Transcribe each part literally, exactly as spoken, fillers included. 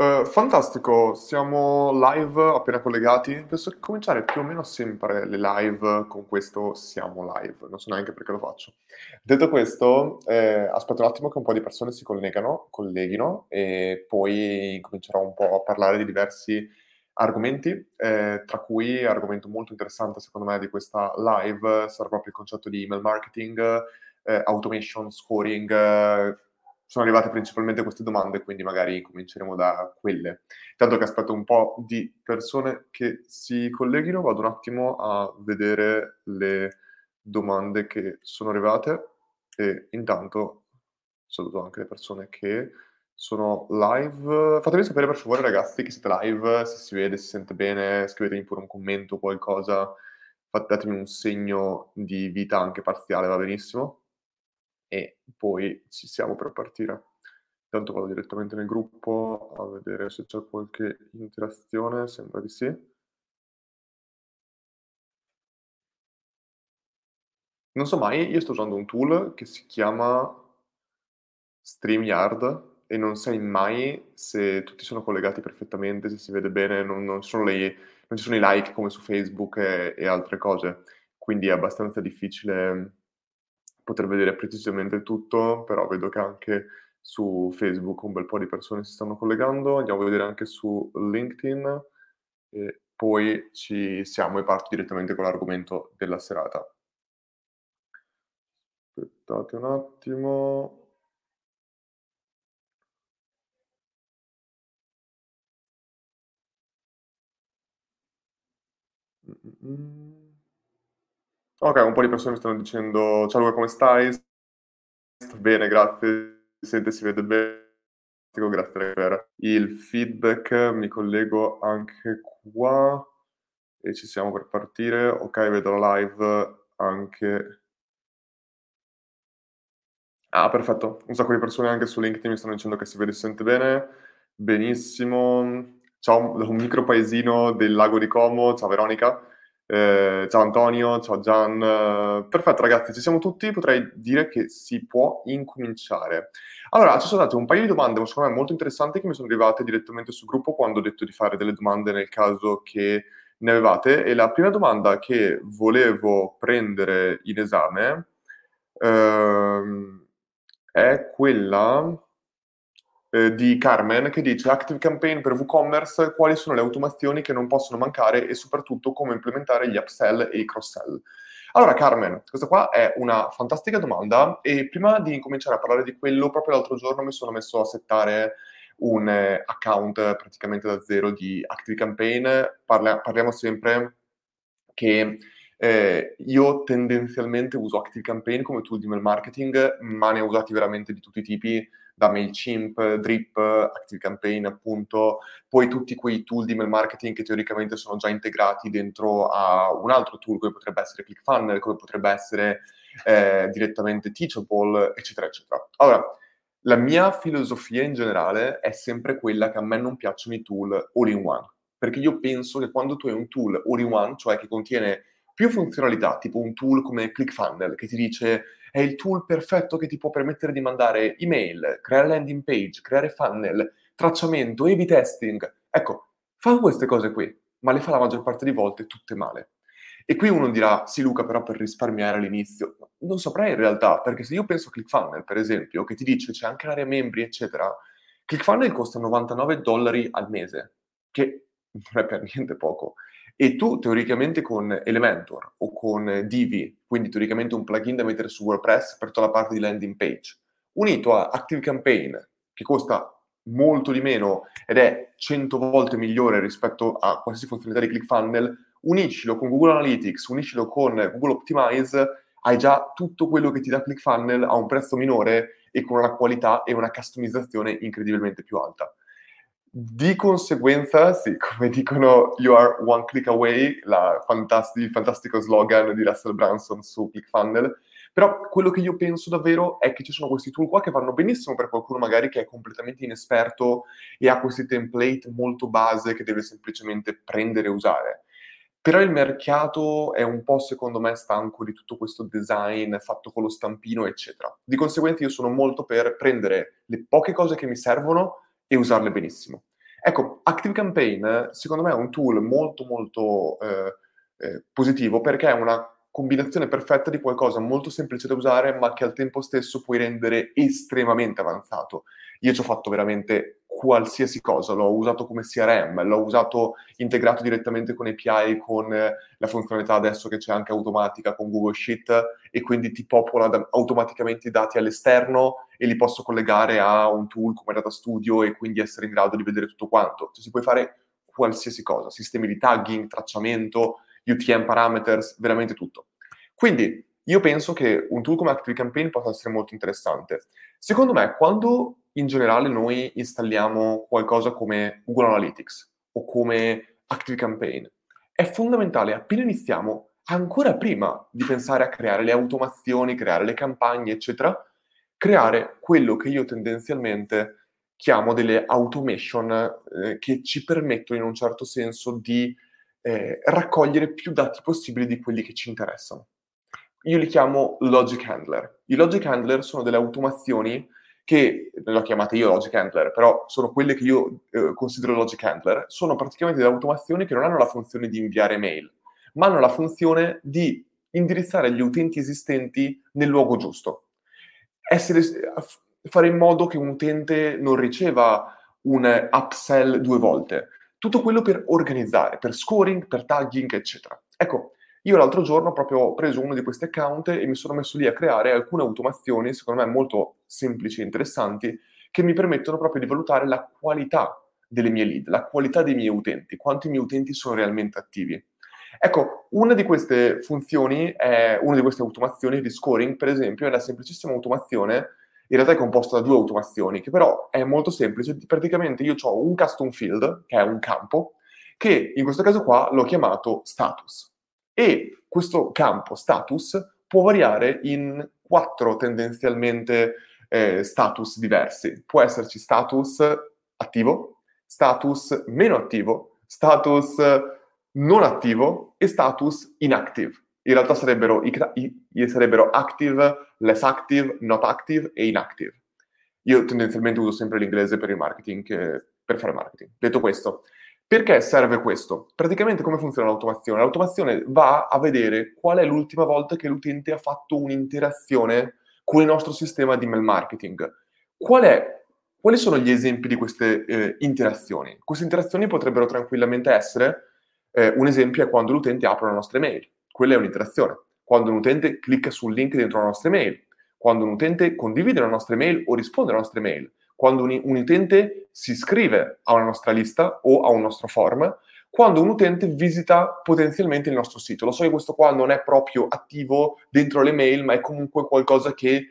Uh, fantastico, siamo live appena collegati. Penso di cominciare più o meno sempre le live con questo siamo live, non so neanche perché lo faccio. Detto questo, eh, aspetto un attimo che un po' di persone si collegano, colleghino e poi comincerò un po' a parlare di diversi argomenti, eh, tra cui argomento molto interessante secondo me di questa live sarà proprio il concetto di email marketing, eh, automation, scoring, eh, sono arrivate principalmente queste domande, quindi magari cominceremo da quelle. Tanto che aspetto un po' di persone che si colleghino, vado un attimo a vedere le domande che sono arrivate e intanto saluto anche le persone che sono live. Fatemi sapere per favore ragazzi che siete live, se si vede, si sente bene, scrivetemi pure un commento o qualcosa, datemi un segno di vita anche parziale, va benissimo. E poi ci siamo per partire. Intanto vado direttamente nel gruppo a vedere se c'è qualche interazione, sembra di sì. Non so mai, io sto usando un tool che si chiama StreamYard e non sai mai se tutti sono collegati perfettamente, se si vede bene, non, non, sono le, non ci sono i like come su Facebook e, e altre cose, quindi è abbastanza difficile poter vedere precisamente tutto, però vedo che anche su Facebook un bel po' di persone si stanno collegando, andiamo a vedere anche su LinkedIn, e poi ci siamo e parto direttamente con l'argomento della serata. Aspettate un attimo. Mm-mm. Ok, un po' di persone mi stanno dicendo ciao Luca, come stai? Sto bene, grazie, si sente, si vede bene, grazie per il feedback, mi collego anche qua e ci siamo per partire. Ok, vedo la live anche. Ah, perfetto, un sacco di persone anche su LinkedIn mi stanno dicendo che si vede, si sente bene, benissimo. Ciao, un micro paesino del lago di Como, ciao Veronica. Eh, ciao Antonio, ciao Gian, eh, perfetto ragazzi, ci siamo tutti, potrei dire che si può incominciare. Allora, ci sono state un paio di domande, ma secondo me molto interessanti, che mi sono arrivate direttamente sul gruppo quando ho detto di fare delle domande nel caso che ne avevate, e la prima domanda che volevo prendere in esame ehm, è quella eh, di Carmen, che dice Active Campaign per WooCommerce, quali sono le automazioni che non possono mancare e soprattutto come implementare gli upsell e i cross-sell. Allora Carmen, questa qua è una fantastica domanda e prima di cominciare a parlare di quello, proprio l'altro giorno mi sono messo a settare un account praticamente da zero di Active Campaign. Parla- parliamo sempre che Eh, io tendenzialmente uso Active Campaign come tool di mail marketing, ma ne ho usati veramente di tutti i tipi, da MailChimp, Drip, Active Campaign appunto, poi tutti quei tool di mail marketing che teoricamente sono già integrati dentro a un altro tool come potrebbe essere ClickFunnels, come potrebbe essere eh, direttamente Teachable, eccetera eccetera. Allora, la mia filosofia in generale è sempre quella che a me non piacciono i tool all-in-one, perché io penso che quando tu hai un tool all-in-one, cioè che contiene più funzionalità, tipo un tool come ClickFunnels che ti dice è il tool perfetto che ti può permettere di mandare email, creare landing page, creare funnel, tracciamento, A B testing. Ecco, fa queste cose qui, ma le fa la maggior parte di volte tutte male. E qui uno dirà, sì Luca, però per risparmiare all'inizio. Non saprei in realtà, perché se io penso a ClickFunnels, per esempio, che ti dice c'è anche l'area membri, eccetera, ClickFunnels costa novantanove dollari al mese, che non è per niente poco. E tu teoricamente con Elementor o con Divi, quindi teoricamente un plugin da mettere su WordPress per tutta la parte di landing page, unito a Active Campaign, che costa molto di meno ed è cento volte migliore rispetto a qualsiasi funzionalità di ClickFunnels, uniscilo con Google Analytics, uniscilo con Google Optimize, hai già tutto quello che ti dà ClickFunnels a un prezzo minore e con una qualità e una customizzazione incredibilmente più alta. Di conseguenza, sì, come dicono you are one click away, la fantasti- il fantastico slogan di Russell Brunson su ClickFunnels, però quello che io penso davvero è che ci sono questi tool qua che vanno benissimo per qualcuno magari che è completamente inesperto e ha questi template molto base che deve semplicemente prendere e usare. Però il mercato è un po', secondo me, stanco di tutto questo design fatto con lo stampino, eccetera. Di conseguenza io sono molto per prendere le poche cose che mi servono e usarle benissimo. Ecco, Active Campaign secondo me è un tool molto molto eh, eh, positivo, perché è una combinazione perfetta di qualcosa molto semplice da usare ma che al tempo stesso puoi rendere estremamente avanzato. Io ci ho fatto veramente qualsiasi cosa, l'ho usato come C R M, l'ho usato integrato direttamente con A P I, con la funzionalità adesso che c'è anche automatica con Google Sheet, e quindi ti popola da- automaticamente i dati all'esterno e li posso collegare a un tool come Data Studio e quindi essere in grado di vedere tutto quanto. Cioè si può fare qualsiasi cosa, sistemi di tagging, tracciamento, U T M parameters, veramente tutto. Quindi io penso che un tool come Active Campaign possa essere molto interessante. Secondo me, quando in generale noi installiamo qualcosa come Google Analytics o come Active Campaign, è fondamentale, appena iniziamo, ancora prima di pensare a creare le automazioni, creare le campagne, eccetera, creare quello che io tendenzialmente chiamo delle automation eh, che ci permettono in un certo senso di eh, raccogliere più dati possibili di quelli che ci interessano. Io li chiamo logic handler. I logic handler sono delle automazioni che, non le ho chiamate io logic handler, però sono quelle che io eh, considero logic handler, sono praticamente delle automazioni che non hanno la funzione di inviare mail, ma hanno la funzione di indirizzare gli utenti esistenti nel luogo giusto. Essere, fare in modo che un utente non riceva un upsell due volte. Tutto quello per organizzare, per scoring, per tagging, eccetera. Ecco, io l'altro giorno proprio ho preso uno di questi account e mi sono messo lì a creare alcune automazioni, secondo me molto semplici e interessanti, che mi permettono proprio di valutare la qualità delle mie lead, la qualità dei miei utenti, quanti i miei utenti sono realmente attivi. Ecco, una di queste funzioni, è, una di queste automazioni di scoring, per esempio, è una semplicissima automazione, in realtà è composta da due automazioni, che però è molto semplice. Praticamente io ho un custom field, che è un campo, che in questo caso qua l'ho chiamato status. E questo campo, status, può variare in quattro tendenzialmente eh, status diversi. Può esserci status attivo, status meno attivo, status non attivo e status inactive. In realtà sarebbero, i, i, sarebbero active, less active, not active e inactive. Io tendenzialmente uso sempre l'inglese per il marketing, che, per fare marketing. Detto questo, perché serve questo? Praticamente come funziona l'automazione? L'automazione va a vedere qual è l'ultima volta che l'utente ha fatto un'interazione con il nostro sistema di mail marketing. Qual è Quali sono gli esempi di queste eh, interazioni? Queste interazioni potrebbero tranquillamente essere Eh, un esempio è quando l'utente apre le nostre mail, quella è un'interazione. Quando un utente clicca sul link dentro le nostre mail, quando un utente condivide le nostre mail o risponde alle nostre mail, quando un, un utente si iscrive a una nostra lista o a un nostro form, quando un utente visita potenzialmente il nostro sito. Lo so che questo qua non è proprio attivo dentro le mail, ma è comunque qualcosa che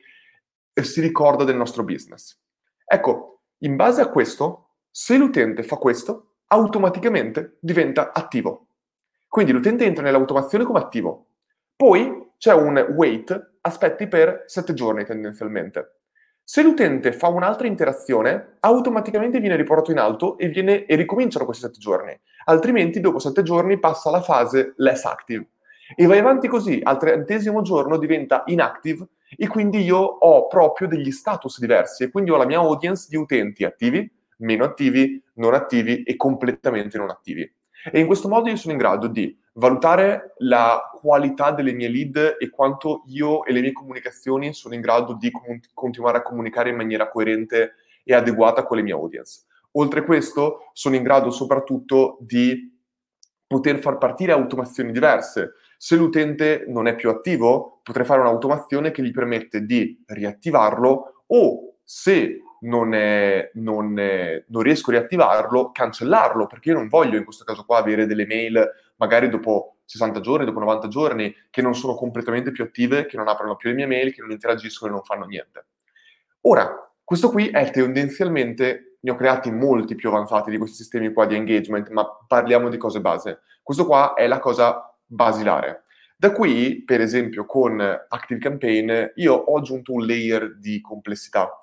si ricorda del nostro business. Ecco, in base a questo, se l'utente fa questo, automaticamente diventa attivo. Quindi l'utente entra nell'automazione come attivo. Poi c'è un wait, aspetti per sette giorni tendenzialmente. Se l'utente fa un'altra interazione, automaticamente viene riportato in alto e, viene, e ricominciano questi sette giorni. Altrimenti dopo sette giorni passa alla fase less active. E vai avanti così, al trentesimo giorno diventa inactive e quindi io ho proprio degli status diversi e quindi ho la mia audience di utenti attivi, meno attivi, non attivi e completamente non attivi. E in questo modo io sono in grado di valutare la qualità delle mie lead e quanto io e le mie comunicazioni sono in grado di com- continuare a comunicare in maniera coerente e adeguata con le mie audience. Oltre a questo, sono in grado soprattutto di poter far partire automazioni diverse. Se l'utente non è più attivo, potrei fare un'automazione che gli permette di riattivarlo o, se Non, è, non, è, non riesco a riattivarlo, cancellarlo, perché io non voglio in questo caso qua avere delle mail magari dopo sessanta giorni, dopo novanta giorni, che non sono completamente più attive, che non aprono più le mie mail, che non interagiscono e non fanno niente. Ora, questo qui è tendenzialmente, ne ho creati molti più avanzati di questi sistemi qua di engagement, ma parliamo di cose base. Questo qua è la cosa basilare. Da qui, per esempio, con Active Campaign, io ho aggiunto un layer di complessità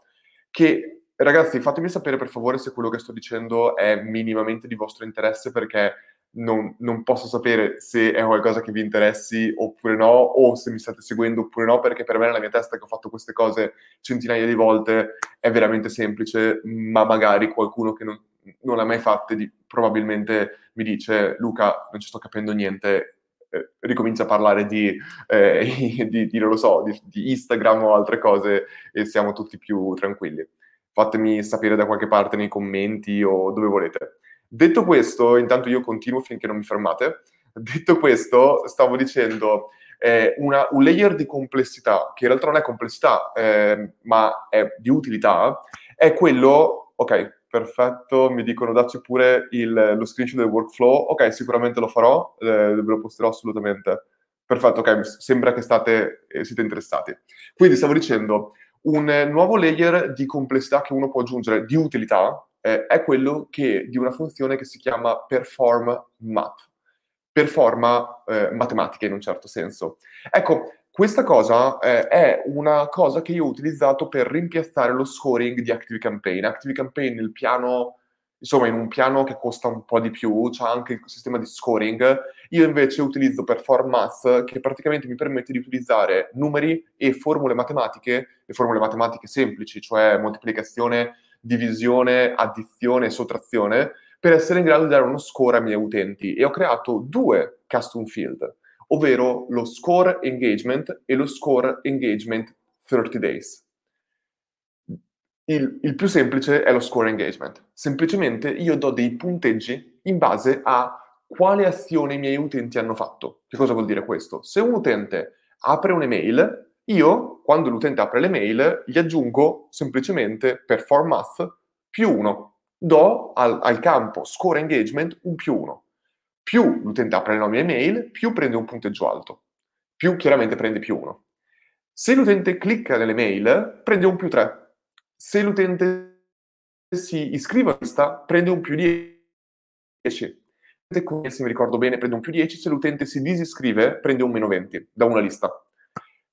che, ragazzi, fatemi sapere per favore se quello che sto dicendo è minimamente di vostro interesse, perché non, non posso sapere se è qualcosa che vi interessi oppure no, o se mi state seguendo oppure no, perché per me nella mia testa, che ho fatto queste cose centinaia di volte, è veramente semplice, ma magari qualcuno che non, non l'ha mai fatta, di, probabilmente mi dice: Luca, non ci sto capendo niente, eh, ricomincia a parlare di, eh, di, di non lo so, di, di Instagram o altre cose, e siamo tutti più tranquilli. Fatemi sapere da qualche parte nei commenti o dove volete. Detto questo, intanto io continuo finché non mi fermate. Detto questo, stavo dicendo eh, una, un layer di complessità, che in realtà non è complessità, eh, ma è di utilità, è quello, ok, perfetto, mi dicono dacci pure il, lo screenshot del workflow, ok, sicuramente lo farò, eh, ve lo posterò assolutamente. Perfetto, ok, sembra che state, eh, siete interessati. Quindi stavo dicendo, un nuovo layer di complessità che uno può aggiungere, di utilità, eh, è quello che, di una funzione che si chiama PerformMath. Performa eh, matematica in un certo senso. Ecco, questa cosa eh, è una cosa che io ho utilizzato per rimpiazzare lo scoring di Active Campaign. Active Campaign, il piano, insomma, in un piano che costa un po' di più, c'è anche il sistema di scoring. Io invece utilizzo PerformMath, che praticamente mi permette di utilizzare numeri e formule matematiche, le formule matematiche semplici, cioè moltiplicazione, divisione, addizione e sottrazione, per essere in grado di dare uno score ai miei utenti. E ho creato due custom field, ovvero lo score engagement e lo score engagement thirty days. Il, il più semplice è lo score engagement. Semplicemente io do dei punteggi in base a quale azione i miei utenti hanno fatto. Che cosa vuol dire questo? Se un utente apre un'email, io, quando l'utente apre l'email, gli aggiungo semplicemente PerformMath più uno. Do al, al campo score engagement un più uno. Più l'utente apre la mia email, più prende un punteggio alto. Più chiaramente prende più uno. Se l'utente clicca nell'email, prende un più tre. Se l'utente si iscrive a questa, prende un più dieci. Se mi ricordo bene, prende un più dieci. Se l'utente si disiscrive, prende un meno venti da una lista.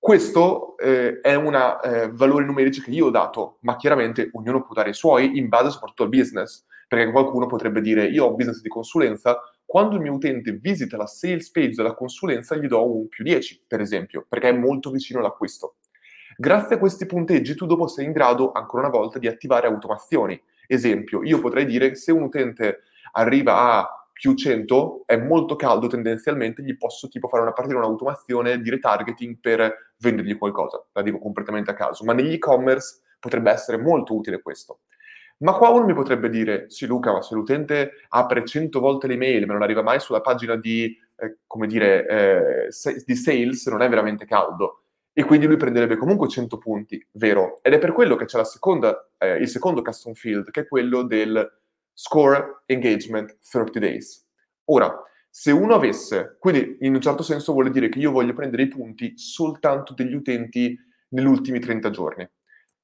Questo eh, è un eh, valore numerico che io ho dato, ma chiaramente ognuno può dare i suoi in base soprattutto al business, perché qualcuno potrebbe dire: io ho un business di consulenza, quando il mio utente visita la sales page della consulenza gli do un più dieci, per esempio, perché è molto vicino all'acquisto. Grazie a questi punteggi tu dopo sei in grado, ancora una volta, di attivare automazioni. Esempio, io potrei dire che se un utente arriva a più cento, è molto caldo tendenzialmente, gli posso tipo fare una partita, un'automazione di retargeting per vendergli qualcosa, la dico completamente a caso, ma negli e-commerce potrebbe essere molto utile questo. Ma qua uno mi potrebbe dire: sì Luca, ma se l'utente apre cento volte le email ma non arriva mai sulla pagina di, eh, come dire, eh, se- di sales, non è veramente caldo, e quindi lui prenderebbe comunque cento punti, vero? Ed è per quello che c'è la seconda, eh, il secondo custom field, che è quello del score engagement thirty days. Ora, se uno avesse, quindi in un certo senso vuol dire che io voglio prendere i punti soltanto degli utenti negli ultimi trenta giorni.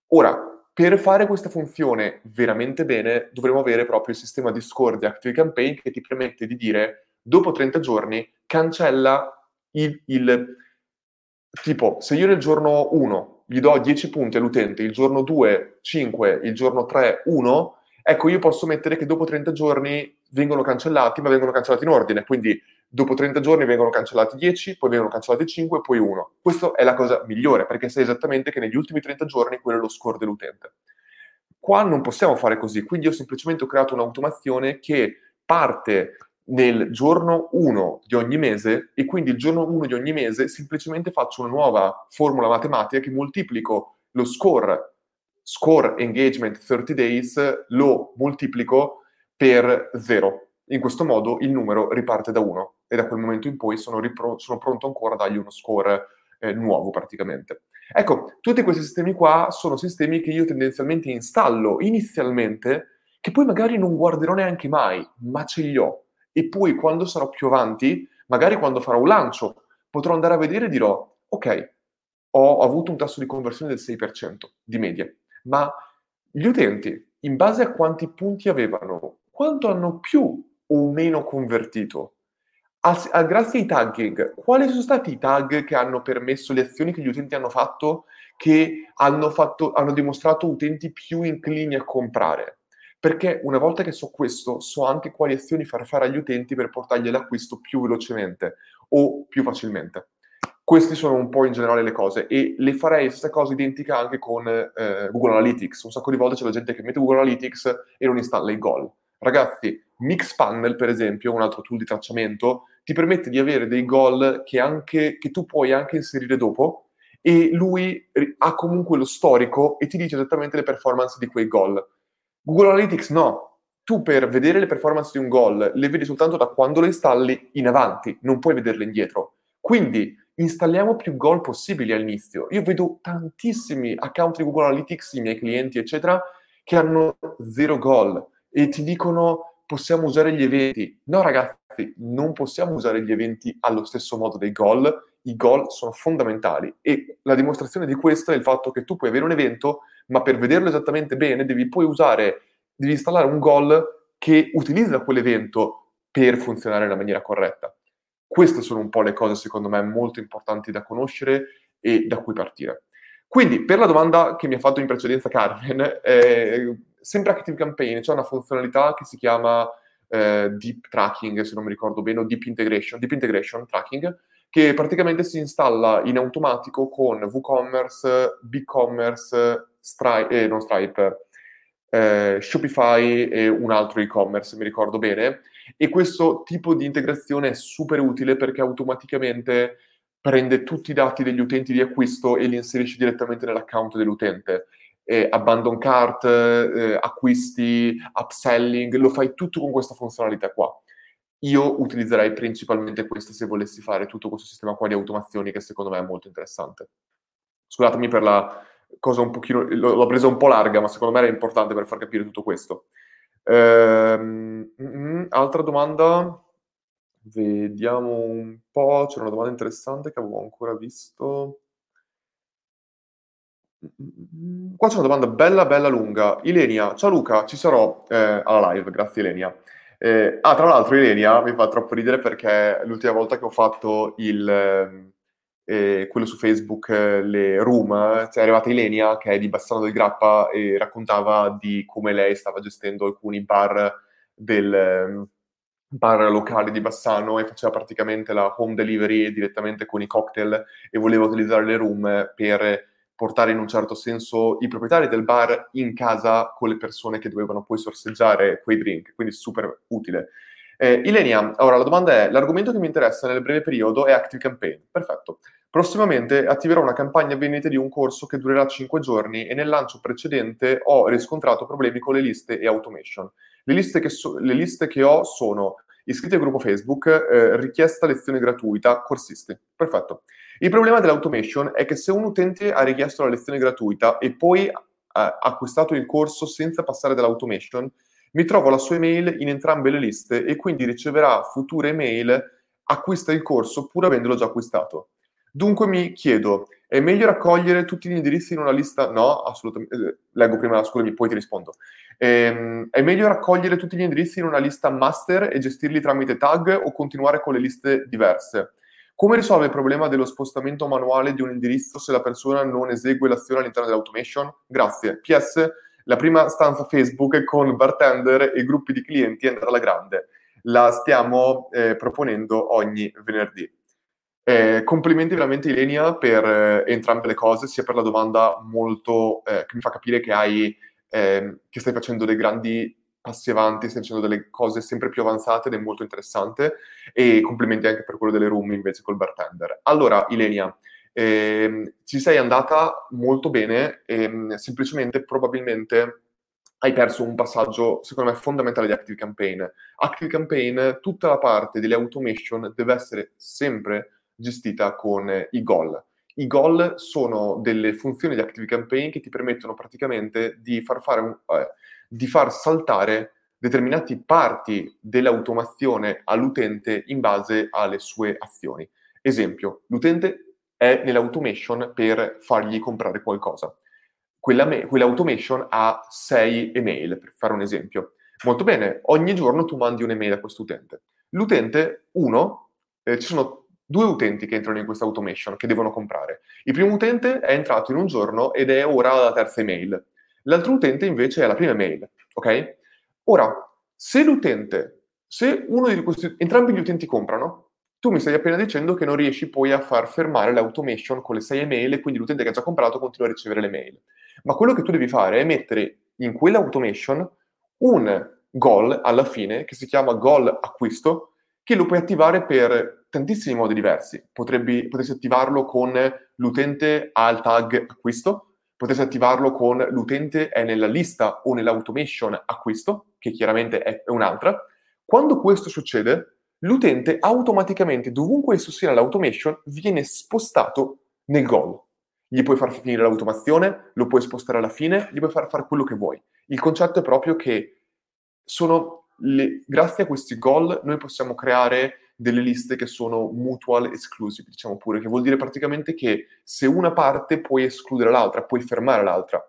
Ora, per fare questa funzione veramente bene, dovremo avere proprio il sistema di score di Active Campaign che ti permette di dire: dopo trenta giorni cancella il, il tipo, se io nel giorno uno gli do dieci punti all'utente, il giorno due cinque, il giorno tre uno, ecco, io posso mettere che dopo trenta giorni vengono cancellati, ma vengono cancellati in ordine. Quindi dopo trenta giorni vengono cancellati dieci, poi vengono cancellati cinque, poi uno. Questa è la cosa migliore, perché sai esattamente che negli ultimi trenta giorni quello è lo score dell'utente. Qua non possiamo fare così, quindi io semplicemente ho creato un'automazione che parte nel giorno uno di ogni mese, e quindi il giorno uno di ogni mese semplicemente faccio una nuova formula matematica che moltiplico lo score score engagement thirty days, lo moltiplico per zero. In questo modo il numero riparte da uno, e da quel momento in poi sono, ripro- sono pronto ancora a dargli uno score eh, nuovo praticamente. Ecco, tutti questi sistemi qua sono sistemi che io tendenzialmente installo inizialmente, che poi magari non guarderò neanche mai, ma ce li ho. E poi quando sarò più avanti, magari quando farò un lancio, potrò andare a vedere e dirò: ok, ho avuto un tasso di conversione del sei per cento di media. Ma gli utenti, in base a quanti punti avevano, quanto hanno più o meno convertito? A, a, grazie ai tagging, quali sono stati i tag che hanno permesso le azioni che gli utenti hanno fatto, che hanno, fatto, hanno dimostrato utenti più inclini a comprare? Perché una volta che so questo, so anche quali azioni far fare agli utenti per portargli all'acquisto più velocemente o più facilmente. Queste sono un po' in generale le cose, e le farei la stessa cosa identica anche con eh, Google Analytics. Un sacco di volte c'è la gente che mette Google Analytics e non installa i goal. Ragazzi, Mixpanel, per esempio, un altro tool di tracciamento, ti permette di avere dei goal che, anche, che tu puoi anche inserire dopo, e lui ha comunque lo storico e ti dice esattamente le performance di quei goal. Google Analytics no. Tu per vedere le performance di un goal le vedi soltanto da quando le installi in avanti, non puoi vederle indietro. Quindi installiamo più goal possibili all'inizio. Io vedo tantissimi account di Google Analytics, i miei clienti, eccetera, che hanno zero goal e ti dicono possiamo usare gli eventi. No ragazzi, non possiamo usare gli eventi allo stesso modo dei goal. I goal sono fondamentali, e la dimostrazione di questo è il fatto che tu puoi avere un evento, ma per vederlo esattamente bene devi poi usare... devi installare un goal che utilizza quell'evento per funzionare nella maniera corretta. Queste sono un po' le cose, secondo me, molto importanti da conoscere e da cui partire. Quindi, per la domanda che mi ha fatto in precedenza Carmen, eh, sempre Active Campaign, c'è una funzionalità che si chiama eh, Deep Tracking, se non mi ricordo bene, o Deep Integration, Deep Integration Tracking, che praticamente si installa in automatico con WooCommerce, BigCommerce, Stripe, eh, non Stripe, Eh, Shopify e un altro e-commerce, mi ricordo bene, e questo tipo di integrazione è super utile perché automaticamente prende tutti i dati degli utenti di acquisto e li inserisce direttamente nell'account dell'utente. Eh, abandon cart, eh, acquisti, upselling, lo fai tutto con questa funzionalità qua. Io utilizzerei principalmente questa se volessi fare tutto questo sistema qua di automazioni, che secondo me è molto interessante. Scusatemi per la cosa un pochino, l'ho presa un po' larga, ma secondo me era importante per far capire tutto questo. Ehm, altra domanda, vediamo un po', c'era una domanda interessante che avevo ancora visto. Qua c'è una domanda bella bella lunga. Ilenia, ciao Luca, ci sarò eh, alla live, grazie Ilenia. Eh, ah, tra l'altro Ilenia mi fa troppo ridere perché l'ultima volta che ho fatto il... Eh, quello su Facebook, eh, le room, cioè è arrivata Ilenia che è di Bassano del Grappa e raccontava di come lei stava gestendo alcuni bar del eh, bar locale di Bassano e faceva praticamente la home delivery direttamente con i cocktail e voleva utilizzare le room per portare in un certo senso i proprietari del bar in casa con le persone che dovevano poi sorseggiare quei drink, quindi super utile. Eh, Ilenia, ora la domanda è: l'argomento che mi interessa nel breve periodo è Active Campaign. Perfetto. Prossimamente attiverò una campagna vendita di un corso che durerà cinque giorni e nel lancio precedente ho riscontrato problemi con le liste e automation. Le liste che, so- le liste che ho sono iscritti al gruppo Facebook, eh, richiesta lezione gratuita, corsisti. Perfetto. Il problema dell'automation è che se un utente ha richiesto la lezione gratuita e poi ha acquistato il corso senza passare dall'automation, mi trovo la sua email in entrambe le liste e quindi riceverà future email acquista il corso pur avendolo già acquistato. Dunque mi chiedo, è meglio raccogliere tutti gli indirizzi in una lista? No, assolutamente. Leggo prima la scusami, poi ti rispondo. Ehm, è meglio raccogliere tutti gli indirizzi in una lista master e gestirli tramite tag o continuare con le liste diverse? Come risolve il problema dello spostamento manuale di un indirizzo se la persona non esegue l'azione all'interno dell'automation? Grazie. P S, la prima stanza Facebook con bartender e gruppi di clienti è andata alla grande. La stiamo eh, proponendo ogni venerdì. Eh, complimenti veramente Ilenia per eh, entrambe le cose, sia per la domanda molto eh, che mi fa capire che hai eh, che stai facendo dei grandi passi avanti, stai facendo delle cose sempre più avanzate ed è molto interessante, e complimenti anche per quello delle room invece col bartender. Allora Ilenia, Eh, ci sei andata molto bene, ehm, semplicemente probabilmente hai perso un passaggio secondo me fondamentale di Active Campaign. Active Campaign, tutta la parte delle automation deve essere sempre gestita con eh, i goal. I goal sono delle funzioni di Active Campaign che ti permettono praticamente di far, fare un, eh, di far saltare determinate parti dell'automazione all'utente in base alle sue azioni. Esempio, l'utente è nell'automation per fargli comprare qualcosa. Quella me- quell'automation ha sei email, per fare un esempio. Molto bene, ogni giorno tu mandi un'email a questo utente. L'utente uno, eh, ci sono due utenti che entrano in questa automation, che devono comprare. Il primo utente è entrato in un giorno ed è ora alla terza email. L'altro utente invece è la prima email, ok? Ora, se l'utente, se uno di questi, entrambi gli utenti comprano, tu mi stai appena dicendo che non riesci poi a far fermare l'automation con le sei email e quindi l'utente che ha già comprato continua a ricevere le mail. Ma quello che tu devi fare è mettere in quell'automation un goal alla fine, che si chiama goal acquisto, che lo puoi attivare per tantissimi modi diversi. Potrebbe, potresti attivarlo con l'utente al tag acquisto, potresti attivarlo con l'utente è nella lista o nell'automation acquisto, che chiaramente è un'altra. Quando questo succede, l'utente automaticamente, dovunque esso sia l'automation, viene spostato nel goal. Gli puoi far finire l'automazione, lo puoi spostare alla fine, gli puoi far fare quello che vuoi. Il concetto è proprio che sono le, grazie a questi goal noi possiamo creare delle liste che sono mutual exclusive, diciamo pure, che vuol dire praticamente che se una parte puoi escludere l'altra, puoi fermare l'altra.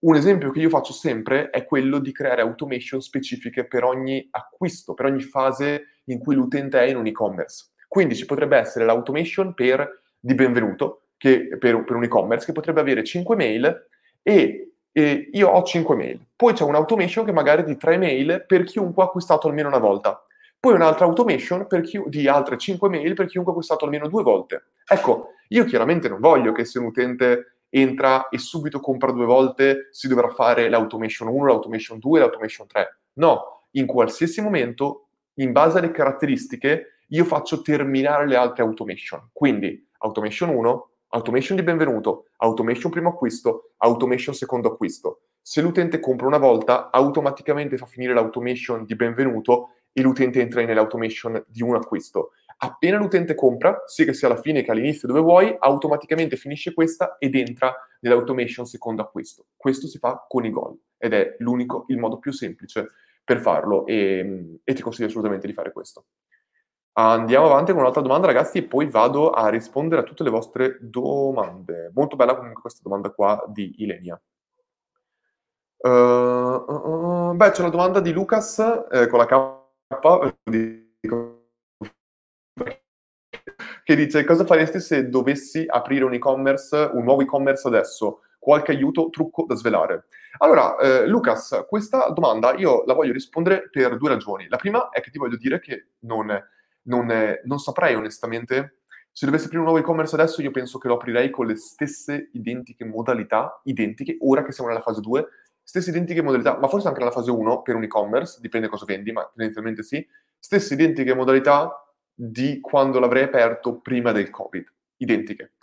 Un esempio che io faccio sempre è quello di creare automation specifiche per ogni acquisto, per ogni fase in cui l'utente è in un e-commerce. Quindi ci potrebbe essere l'automation per di benvenuto, che per, per un e-commerce, che potrebbe avere cinque mail e, e io ho cinque mail. Poi c'è un'automation che magari di tre mail per chiunque ha acquistato almeno una volta. Poi un'altra automation per chi, di altre cinque mail per chiunque ha acquistato almeno due volte. Ecco, io chiaramente non voglio che se un utente entra e subito compra due volte si dovrà fare l'automation uno, l'automation due, l'automation tre. No, in qualsiasi momento, in base alle caratteristiche, io faccio terminare le altre automation. Quindi automation uno, automation di benvenuto, automation primo acquisto, automation secondo acquisto. Se l'utente compra una volta, automaticamente fa finire l'automation di benvenuto e l'utente entra nell'automation di un acquisto. Appena l'utente compra, sia che sia alla fine che all'inizio dove vuoi, automaticamente finisce questa ed entra nell'automation secondo acquisto. Questo si fa con i goal ed è l'unico, il modo più semplice per farlo e, e ti consiglio assolutamente di fare questo. Andiamo avanti con un'altra domanda, ragazzi, e poi vado a rispondere a tutte le vostre domande. Molto bella comunque questa domanda qua di Ilenia. Uh, uh, uh, beh, c'è una domanda di Lucas, eh, con la K, che dice: cosa faresti se dovessi aprire un e-commerce, un nuovo e-commerce adesso? Qualche aiuto, trucco da svelare? Allora, eh, Lucas, questa domanda io la voglio rispondere per due ragioni. La prima è che ti voglio dire che non... Non, non saprei onestamente. Se dovessi aprire un nuovo e-commerce adesso, io penso che lo aprirei con le stesse identiche modalità, identiche, ora che siamo nella fase due, stesse identiche modalità, ma forse anche nella fase uno per un e-commerce, dipende cosa vendi, ma tendenzialmente sì, stesse identiche modalità di quando l'avrei aperto prima del Covid, identiche.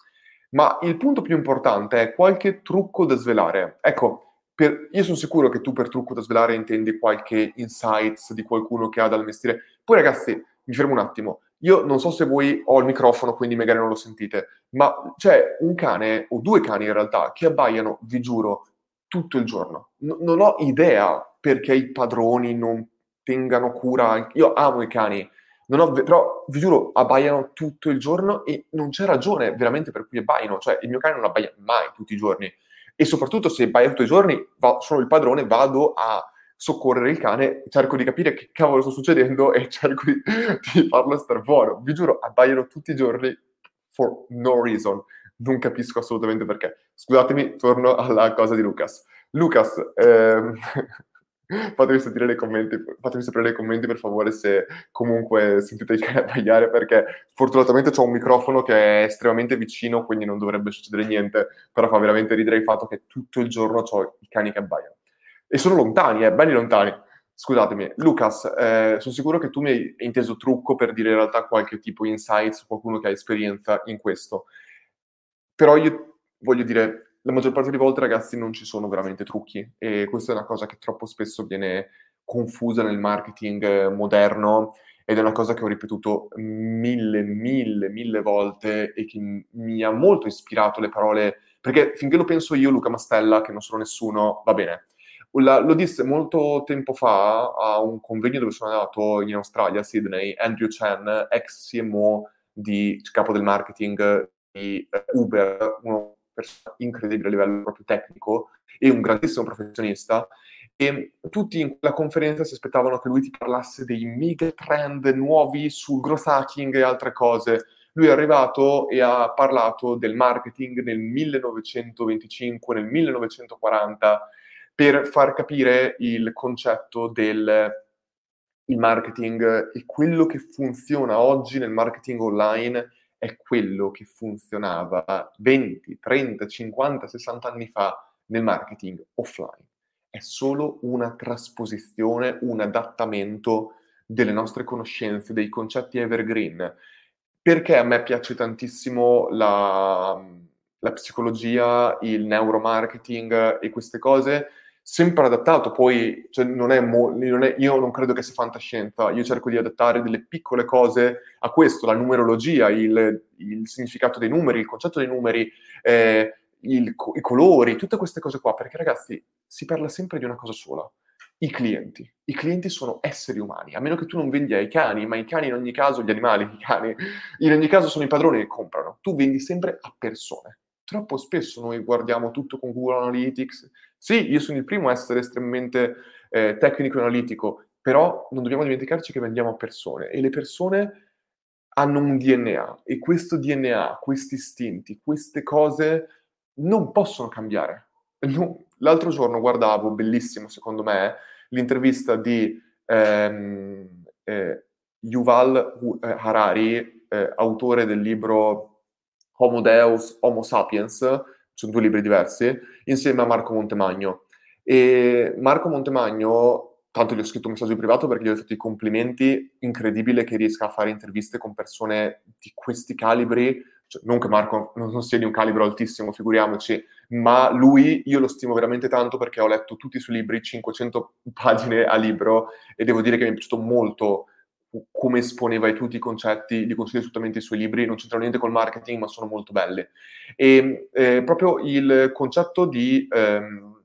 Ma il punto più importante è qualche trucco da svelare. Ecco, Per, io sono sicuro che tu per trucco da svelare intendi qualche insights di qualcuno che ha dal mestiere. Poi ragazzi, mi fermo un attimo, io non so se voi ho il microfono quindi magari non lo sentite, ma c'è un cane o due cani in realtà che abbaiano, vi giuro, tutto il giorno. N- non ho idea perché i padroni non tengano cura, io amo i cani, non ho, però vi giuro abbaiano tutto il giorno e non c'è ragione veramente per cui abbaiano, cioè il mio cane non abbaia mai tutti i giorni. E soprattutto se vai tutti i giorni, va, sono il padrone, vado a soccorrere il cane, cerco di capire che cavolo sta succedendo e cerco di, di farlo star buono. Vi giuro, abbaiano tutti i giorni for no reason. Non capisco assolutamente perché. Scusatemi, torno alla cosa di Lucas. Lucas, ehm, fatemi sentire nei commenti, fatemi sapere nei commenti per favore se comunque sentite il cane abbaiare, perché fortunatamente c'ho un microfono che è estremamente vicino, quindi non dovrebbe succedere niente, però fa veramente ridere il fatto che tutto il giorno c'ho i cani che abbaiano. E sono lontani, eh, belli lontani. Scusatemi. Lucas, eh, sono sicuro che tu mi hai inteso trucco per dire in realtà qualche tipo di insights, qualcuno che ha esperienza in questo. Però io voglio dire... La maggior parte delle volte, ragazzi, non ci sono veramente trucchi e questa è una cosa che troppo spesso viene confusa nel marketing moderno ed è una cosa che ho ripetuto mille, mille, mille volte e che mi ha molto ispirato le parole, perché finché lo penso io, Luca Mastella, che non sono nessuno, va bene. La, lo disse molto tempo fa a un convegno dove sono andato in Australia, a Sydney, Andrew Chen, ex C M O di capo del marketing di Uber, uno persona incredibile a livello proprio tecnico e un grandissimo professionista, e tutti in quella conferenza si aspettavano che lui ti parlasse dei mega trend nuovi sul growth hacking e altre cose. Lui è arrivato e ha parlato del marketing nel millenovecentoventicinque, nel millenovecentoquaranta, per far capire il concetto del il marketing e quello che funziona oggi nel marketing online è quello che funzionava venti, trenta, cinquanta, sessanta anni fa nel marketing offline. è solo una trasposizione, un adattamento delle nostre conoscenze, dei concetti evergreen. Perché a me piace tantissimo la, la psicologia, il neuromarketing e queste cose, sempre adattato, poi cioè, non è mo- non è, io non credo che sia fantascienza, io cerco di adattare delle piccole cose a questo, la numerologia, il, il significato dei numeri, il concetto dei numeri, eh, il, i colori, tutte queste cose qua, perché ragazzi si parla sempre di una cosa sola. I clienti. I clienti sono esseri umani, a meno che tu non vendi ai cani, ma i cani in ogni caso, gli animali, i cani, in ogni caso sono i padroni che comprano. Tu vendi sempre a persone. Troppo spesso noi guardiamo tutto con Google Analytics. Sì, io sono il primo a essere estremamente eh, tecnico e analitico, però non dobbiamo dimenticarci che vendiamo a persone e le persone hanno un D N A e questo D N A, questi istinti, queste cose non possono cambiare. No. L'altro giorno guardavo, bellissimo secondo me, l'intervista di ehm, eh, Yuval Harari, eh, autore del libro Homo Deus, Homo Sapiens, sono due libri diversi, insieme a Marco Montemagno. E Marco Montemagno, tanto gli ho scritto un messaggio privato perché gli ho fatto i complimenti, incredibile che riesca a fare interviste con persone di questi calibri. Cioè, non che Marco non sia di un calibro altissimo, figuriamoci, ma lui io lo stimo veramente tanto perché ho letto tutti i suoi libri, cinquecento pagine a libro, e devo dire che mi è piaciuto molto come esponeva ai tutti i concetti. Li consiglio assolutamente i suoi libri, non c'entrano niente col marketing, ma sono molto belli. E eh, proprio il concetto di ehm,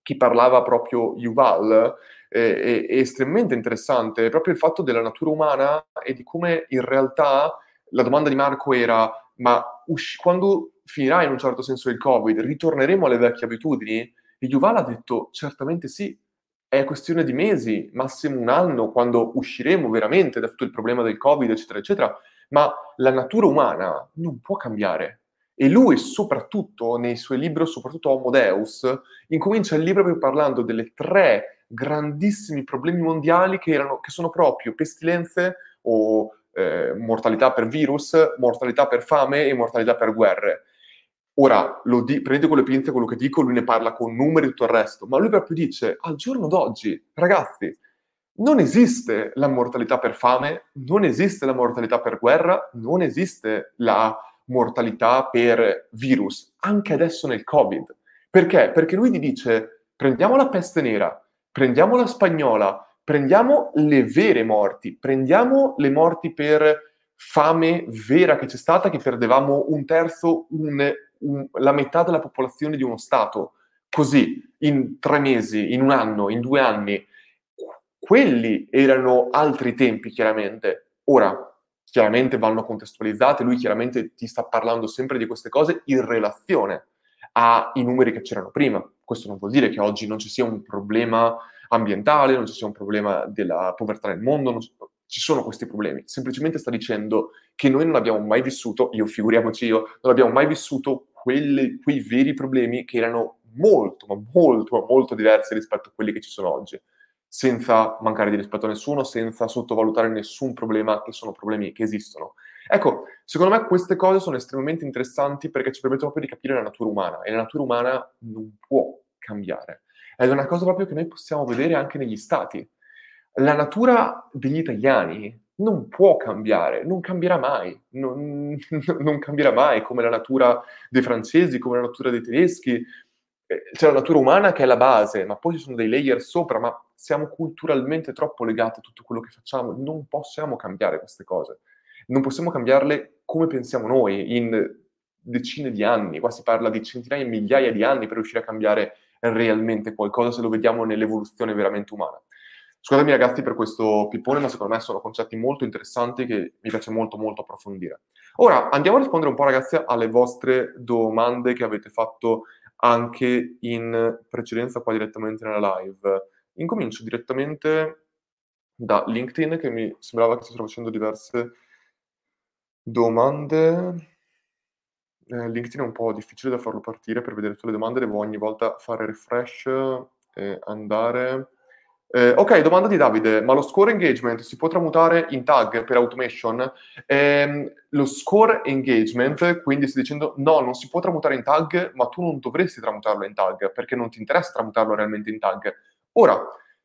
chi parlava proprio Yuval eh, è, è estremamente interessante, proprio il fatto della natura umana e di come in realtà la domanda di Marco era: ma usci- quando finirà in un certo senso il Covid, ritorneremo alle vecchie abitudini? E Yuval ha detto, certamente sì, è questione di mesi, massimo un anno, quando usciremo veramente da tutto il problema del Covid, eccetera, eccetera. Ma la natura umana non può cambiare. E lui, soprattutto nei suoi libri, soprattutto Homo Deus, incomincia il libro parlando delle tre grandissimi problemi mondiali che, erano, che sono proprio pestilenze o... Eh, mortalità per virus, mortalità per fame e mortalità per guerre. Ora, lo di- prendete con le pinze quello che dico, lui ne parla con numeri e tutto il resto, ma lui proprio dice, al giorno d'oggi, ragazzi, non esiste la mortalità per fame, non esiste la mortalità per guerra, non esiste la mortalità per virus, anche adesso nel Covid. Perché? Perché lui gli dice, prendiamo la peste nera, prendiamo la spagnola, prendiamo le vere morti, prendiamo le morti per fame vera che c'è stata, che perdevamo un terzo, un, un, la metà della popolazione di uno Stato, così, in tre mesi, in un anno, in due anni. Quelli erano altri tempi, chiaramente. Ora, chiaramente vanno contestualizzate, lui chiaramente ti sta parlando sempre di queste cose in relazione ai numeri che c'erano prima. Questo non vuol dire che oggi non ci sia un problema ambientale, non ci sia un problema della povertà nel mondo, non ci sono questi problemi. Semplicemente sta dicendo che noi non abbiamo mai vissuto, io figuriamoci io, non abbiamo mai vissuto quelli, quei veri problemi che erano molto, ma molto, ma molto diversi rispetto a quelli che ci sono oggi, senza mancare di rispetto a nessuno, senza sottovalutare nessun problema, che sono problemi che esistono. Ecco, secondo me queste cose sono estremamente interessanti perché ci permettono proprio di capire la natura umana, e la natura umana non può cambiare. Ed è una cosa proprio che noi possiamo vedere anche negli stati. La natura degli italiani non può cambiare, non cambierà mai, non, non cambierà mai, come la natura dei francesi, come la natura dei tedeschi. C'è la natura umana che è la base, ma poi ci sono dei layer sopra, ma siamo culturalmente troppo legati a tutto quello che facciamo, non possiamo cambiare queste cose. Non possiamo cambiarle come pensiamo noi in decine di anni, qua si parla di centinaia e migliaia di anni per riuscire a cambiare realmente qualcosa, se lo vediamo nell'evoluzione veramente umana. Scusatemi ragazzi per questo pippone, ma secondo me sono concetti molto interessanti che mi piace molto molto approfondire. Ora andiamo a rispondere un po', ragazzi, alle vostre domande che avete fatto anche in precedenza qua direttamente nella live. Incomincio direttamente da LinkedIn, che mi sembrava che stessero facendo diverse domande. LinkedIn è un po' difficile da farlo partire, per vedere tutte le domande devo ogni volta fare refresh e andare Eh, ok, domanda di Davide, ma lo score engagement si può tramutare in tag per automation? Eh, lo score engagement, quindi stai dicendo no, non si può tramutare in tag, ma tu non dovresti tramutarlo in tag, perché non ti interessa tramutarlo realmente in tag. Ora,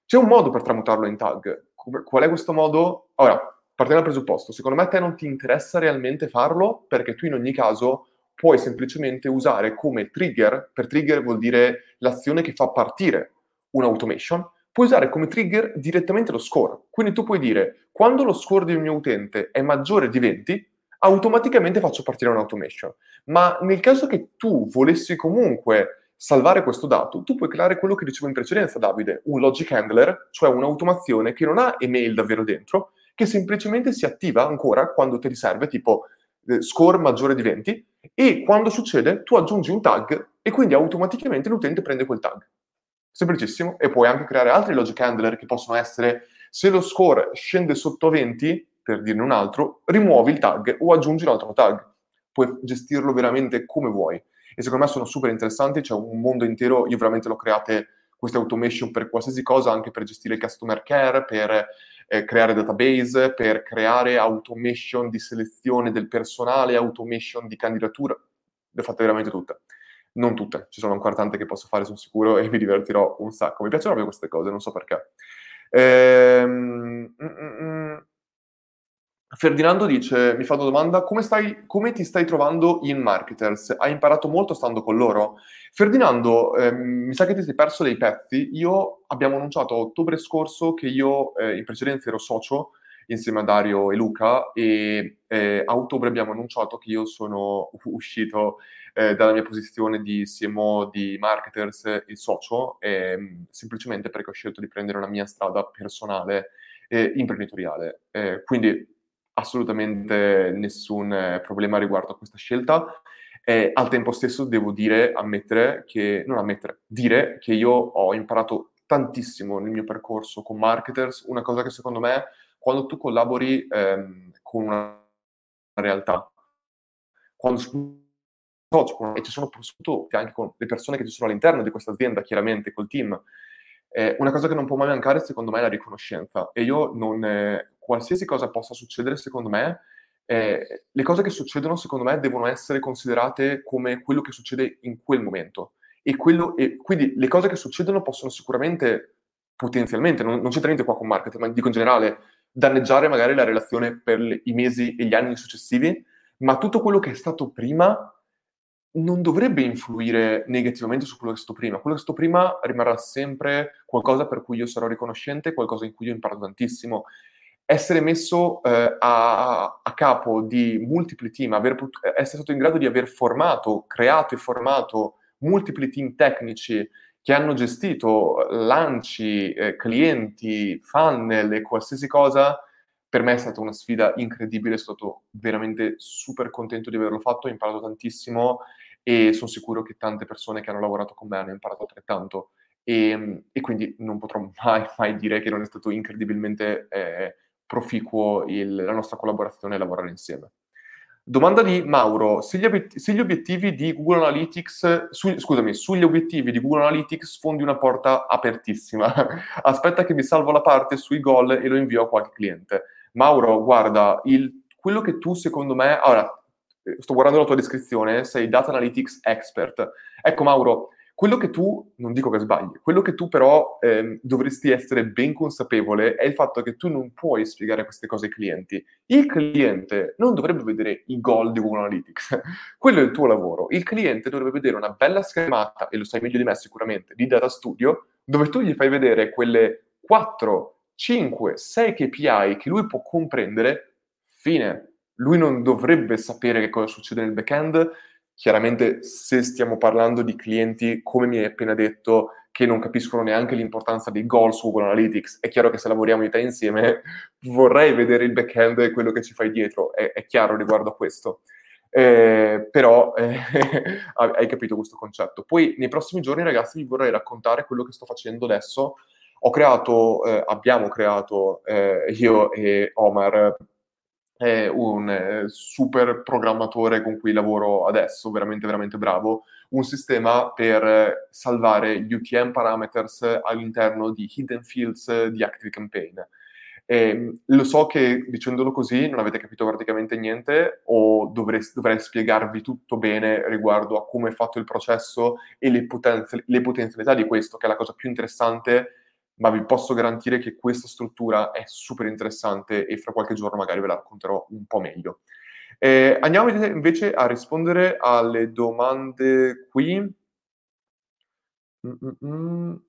c'è un modo per tramutarlo in tag. Qual è questo modo? Ora, partiamo dal presupposto, secondo me a te non ti interessa realmente farlo, perché tu in ogni caso puoi semplicemente usare come trigger, per trigger vuol dire l'azione che fa partire un'automation, puoi usare come trigger direttamente lo score. Quindi tu puoi dire, quando lo score di un mio utente è maggiore di venti, automaticamente faccio partire un'automation. Ma nel caso che tu volessi comunque salvare questo dato, tu puoi creare quello che dicevo in precedenza, Davide, un logic handler, cioè un'automazione che non ha email davvero dentro, che semplicemente si attiva ancora quando ti serve, tipo eh, score maggiore di venti, e quando succede tu aggiungi un tag e quindi automaticamente l'utente prende quel tag. Semplicissimo, e puoi anche creare altri logic handler che possono essere, se lo score scende sotto venti, per dirne un altro, rimuovi il tag o aggiungi un altro tag. Puoi gestirlo veramente come vuoi. E secondo me sono super interessanti, c'è un mondo intero, io veramente l'ho create queste automation per qualsiasi cosa, anche per gestire il customer care, per eh, creare database, per creare automation di selezione del personale, automation di candidatura, le ho fatte veramente tutte. Non tutte, ci sono ancora tante che posso fare, sono sicuro, e mi divertirò un sacco. Mi piacciono proprio queste cose, non so perché. Ehm, mm, mm. Ferdinando dice, mi fa una domanda, come, stai, come ti stai trovando in Marketers? Hai imparato molto stando con loro? Ferdinando, ehm, mi sa che ti sei perso dei pezzi. Io abbiamo annunciato a ottobre scorso che io eh, in precedenza ero socio, insieme a Dario e Luca, e eh, a ottobre abbiamo annunciato che io sono uscito eh, dalla mia posizione di C M O di Marketers e socio, eh, semplicemente perché ho scelto di prendere una mia strada personale e imprenditoriale. Eh, quindi assolutamente nessun problema riguardo a questa scelta. Eh, al tempo stesso devo dire, ammettere che, non ammettere, dire che io ho imparato tantissimo nel mio percorso con Marketers, una cosa che secondo me quando tu collabori ehm, con una realtà, quando e ci sono anche con le persone che ci sono all'interno di questa azienda, chiaramente col team, eh, una cosa che non può mai mancare secondo me è la riconoscenza. E io non eh, qualsiasi cosa possa succedere secondo me, eh, le cose che succedono secondo me devono essere considerate come quello che succede in quel momento. E quello e quindi le cose che succedono possono sicuramente potenzialmente, non, non c'entra niente qua con marketing, ma dico in generale, danneggiare magari la relazione per i mesi e gli anni successivi, ma tutto quello che è stato prima non dovrebbe influire negativamente su quello che è stato prima. Quello che è stato prima rimarrà sempre qualcosa per cui io sarò riconoscente, qualcosa in cui io imparo tantissimo. Essere messo eh, a, a capo di multipli team, aver put- essere stato in grado di aver formato, creato e formato multipli team tecnici che hanno gestito lanci, eh, clienti, funnel e qualsiasi cosa, per me è stata una sfida incredibile, sono stato veramente super contento di averlo fatto, ho imparato tantissimo e sono sicuro che tante persone che hanno lavorato con me hanno imparato altrettanto. E, e quindi non potrò mai, mai dire che non è stato incredibilmente eh, proficuo il, la nostra collaborazione e lavorare insieme. Domanda di Mauro, se gli, obiet- se gli obiettivi di Google Analytics, su- scusami, sugli obiettivi di Google Analytics fondi una porta apertissima, aspetta che mi salvo la parte sui goal e lo invio a qualche cliente. Mauro, guarda, il, quello che tu secondo me, allora, sto guardando la tua descrizione, sei Data Analytics Expert. Ecco Mauro, quello che tu, non dico che sbagli, quello che tu però ehm, dovresti essere ben consapevole è il fatto che tu non puoi spiegare queste cose ai clienti. Il cliente non dovrebbe vedere i goal di Google Analytics, quello è il tuo lavoro. Il cliente dovrebbe vedere una bella schermata, e lo sai meglio di me sicuramente, di Data Studio, dove tu gli fai vedere quelle quattro, cinque, sei K P I che lui può comprendere, fine. Lui non dovrebbe sapere che cosa succede nel back-end. Chiaramente se stiamo parlando di clienti, come mi hai appena detto, che non capiscono neanche l'importanza dei goal su Google Analytics, è chiaro che se lavoriamo in te insieme vorrei vedere il back-end e quello che ci fai dietro, è, è chiaro riguardo a questo. Eh, però eh, hai capito questo concetto. Poi nei prossimi giorni ragazzi vi vorrei raccontare quello che sto facendo adesso. Ho creato, eh, abbiamo creato eh, io e Omar, è un super programmatore con cui lavoro adesso, veramente veramente bravo, un sistema per salvare gli U T M parameters all'interno di hidden fields di Active Campaign. E lo so che dicendolo così non avete capito praticamente niente, o dovrei, dovrei spiegarvi tutto bene riguardo a come è fatto il processo e le, potenzi- le potenzialità di questo, che è la cosa più interessante, ma vi posso garantire che questa struttura è super interessante e fra qualche giorno magari ve la racconterò un po' meglio. Eh, andiamo invece a rispondere alle domande qui. Mm-mm.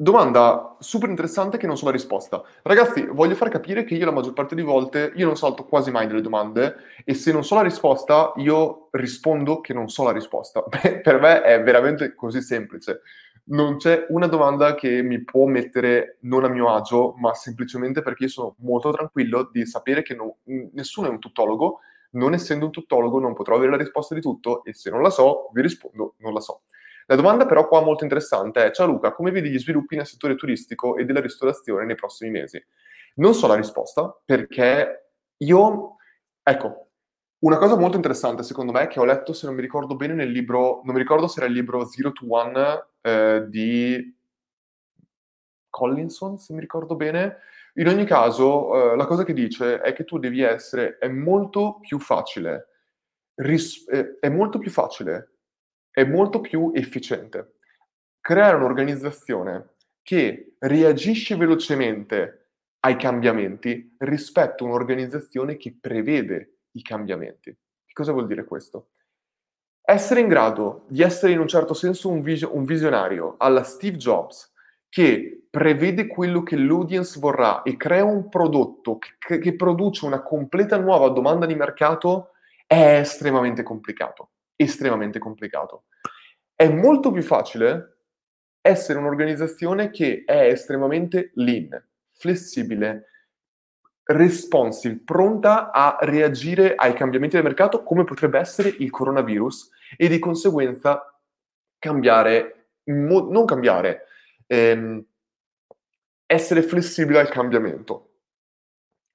Domanda super interessante che non so la risposta. Ragazzi, voglio far capire che io la maggior parte di volte, io non salto quasi mai delle domande e se non so la risposta, io rispondo che non so la risposta. Beh, per me è veramente così semplice. Non c'è una domanda che mi può mettere non a mio agio, ma semplicemente perché io sono molto tranquillo di sapere che non, nessuno è un tuttologo, non essendo un tuttologo non potrò avere la risposta di tutto e se non la so, vi rispondo, non la so. La domanda però qua molto interessante è: ciao Luca, come vedi gli sviluppi nel settore turistico e della ristorazione nei prossimi mesi? Non so la risposta perché io, ecco, una cosa molto interessante secondo me che ho letto, se non mi ricordo bene nel libro, non mi ricordo se era il libro Zero to One eh, di Collinson, se mi ricordo bene, in ogni caso eh, la cosa che dice è che tu devi essere, è molto più facile, ris- eh, è molto più facile, è molto più efficiente creare un'organizzazione che reagisce velocemente ai cambiamenti rispetto a un'organizzazione che prevede i cambiamenti. Che cosa vuol dire questo? Essere in grado di essere in un certo senso un, vis- un visionario alla Steve Jobs che prevede quello che l'audience vorrà e crea un prodotto che, che produce una completa nuova domanda di mercato è estremamente complicato. estremamente complicato. È molto più facile essere un'organizzazione che è estremamente lean, flessibile, responsive, pronta a reagire ai cambiamenti del mercato come potrebbe essere il coronavirus e di conseguenza cambiare, mo- non cambiare, ehm, essere flessibile al cambiamento.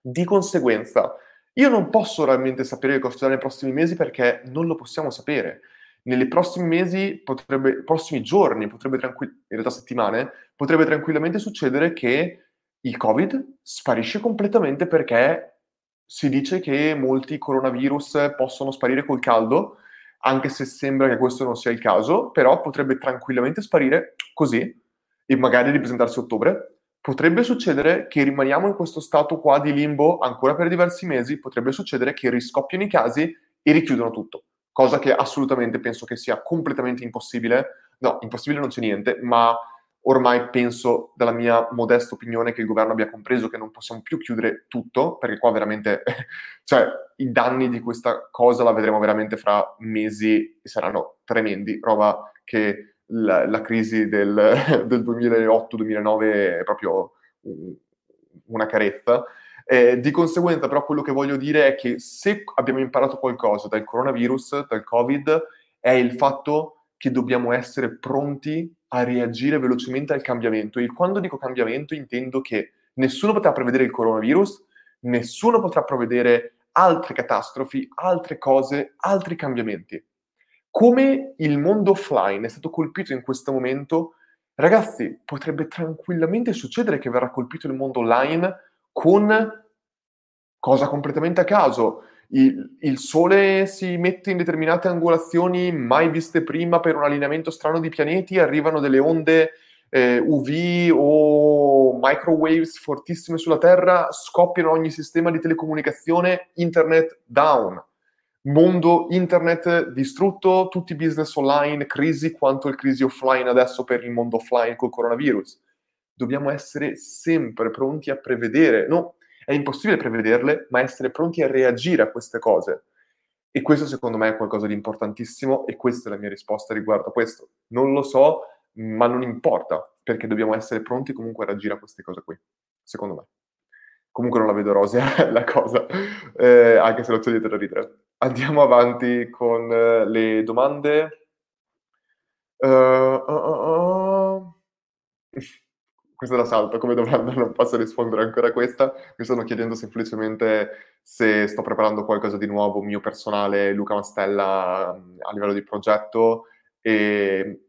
Di conseguenza io non posso realmente sapere che cosa sarà nei prossimi mesi perché non lo possiamo sapere. Nei prossimi mesi, potrebbe, prossimi giorni, potrebbe tranquill- in realtà settimane, potrebbe tranquillamente succedere che il Covid sparisce completamente perché si dice che molti coronavirus possono sparire col caldo, anche se sembra che questo non sia il caso, però potrebbe tranquillamente sparire così e magari ripresentarsi a ottobre. Potrebbe succedere che rimaniamo in questo stato qua di limbo ancora per diversi mesi, potrebbe succedere che riscoppiano i casi e richiudono tutto, cosa che assolutamente penso che sia completamente impossibile. No, impossibile non c'è niente, ma ormai penso, dalla mia modesta opinione, che il governo abbia compreso che non possiamo più chiudere tutto, perché qua veramente, cioè, i danni di questa cosa la vedremo veramente fra mesi, e saranno tremendi, roba che... La, la crisi del, del duemilaotto duemilanove è proprio una carezza. Eh, di conseguenza, però, quello che voglio dire è che se abbiamo imparato qualcosa dal coronavirus, dal Covid, è il fatto che dobbiamo essere pronti a reagire velocemente al cambiamento. E quando dico cambiamento intendo che nessuno potrà prevedere il coronavirus, nessuno potrà prevedere altre catastrofi, altre cose, altri cambiamenti. Come il mondo offline è stato colpito in questo momento, ragazzi, potrebbe tranquillamente succedere che verrà colpito il mondo online con cosa completamente a caso. Il, il sole si mette in determinate angolazioni mai viste prima per un allineamento strano di pianeti, arrivano delle onde eh, U V o microwaves fortissime sulla Terra, scoppiano ogni sistema di telecomunicazione, internet down. Mondo internet distrutto, tutti i business online, crisi quanto il crisi offline adesso per il mondo offline col coronavirus. Dobbiamo essere sempre pronti a prevedere, no, è impossibile prevederle, ma essere pronti a reagire a queste cose. E questo secondo me è qualcosa di importantissimo e questa è la mia risposta riguardo a questo. Non lo so, ma non importa, perché dobbiamo essere pronti comunque a reagire a queste cose qui, secondo me. Comunque non la vedo rosea la cosa, eh, anche se lo c'è dietro da ridere. Andiamo avanti con uh, le domande. Uh, uh, uh, uh. questa la salto come domanda, non posso rispondere ancora a questa. Mi stanno chiedendo semplicemente se sto preparando qualcosa di nuovo, mio personale, Luca Mastella, a livello di progetto, e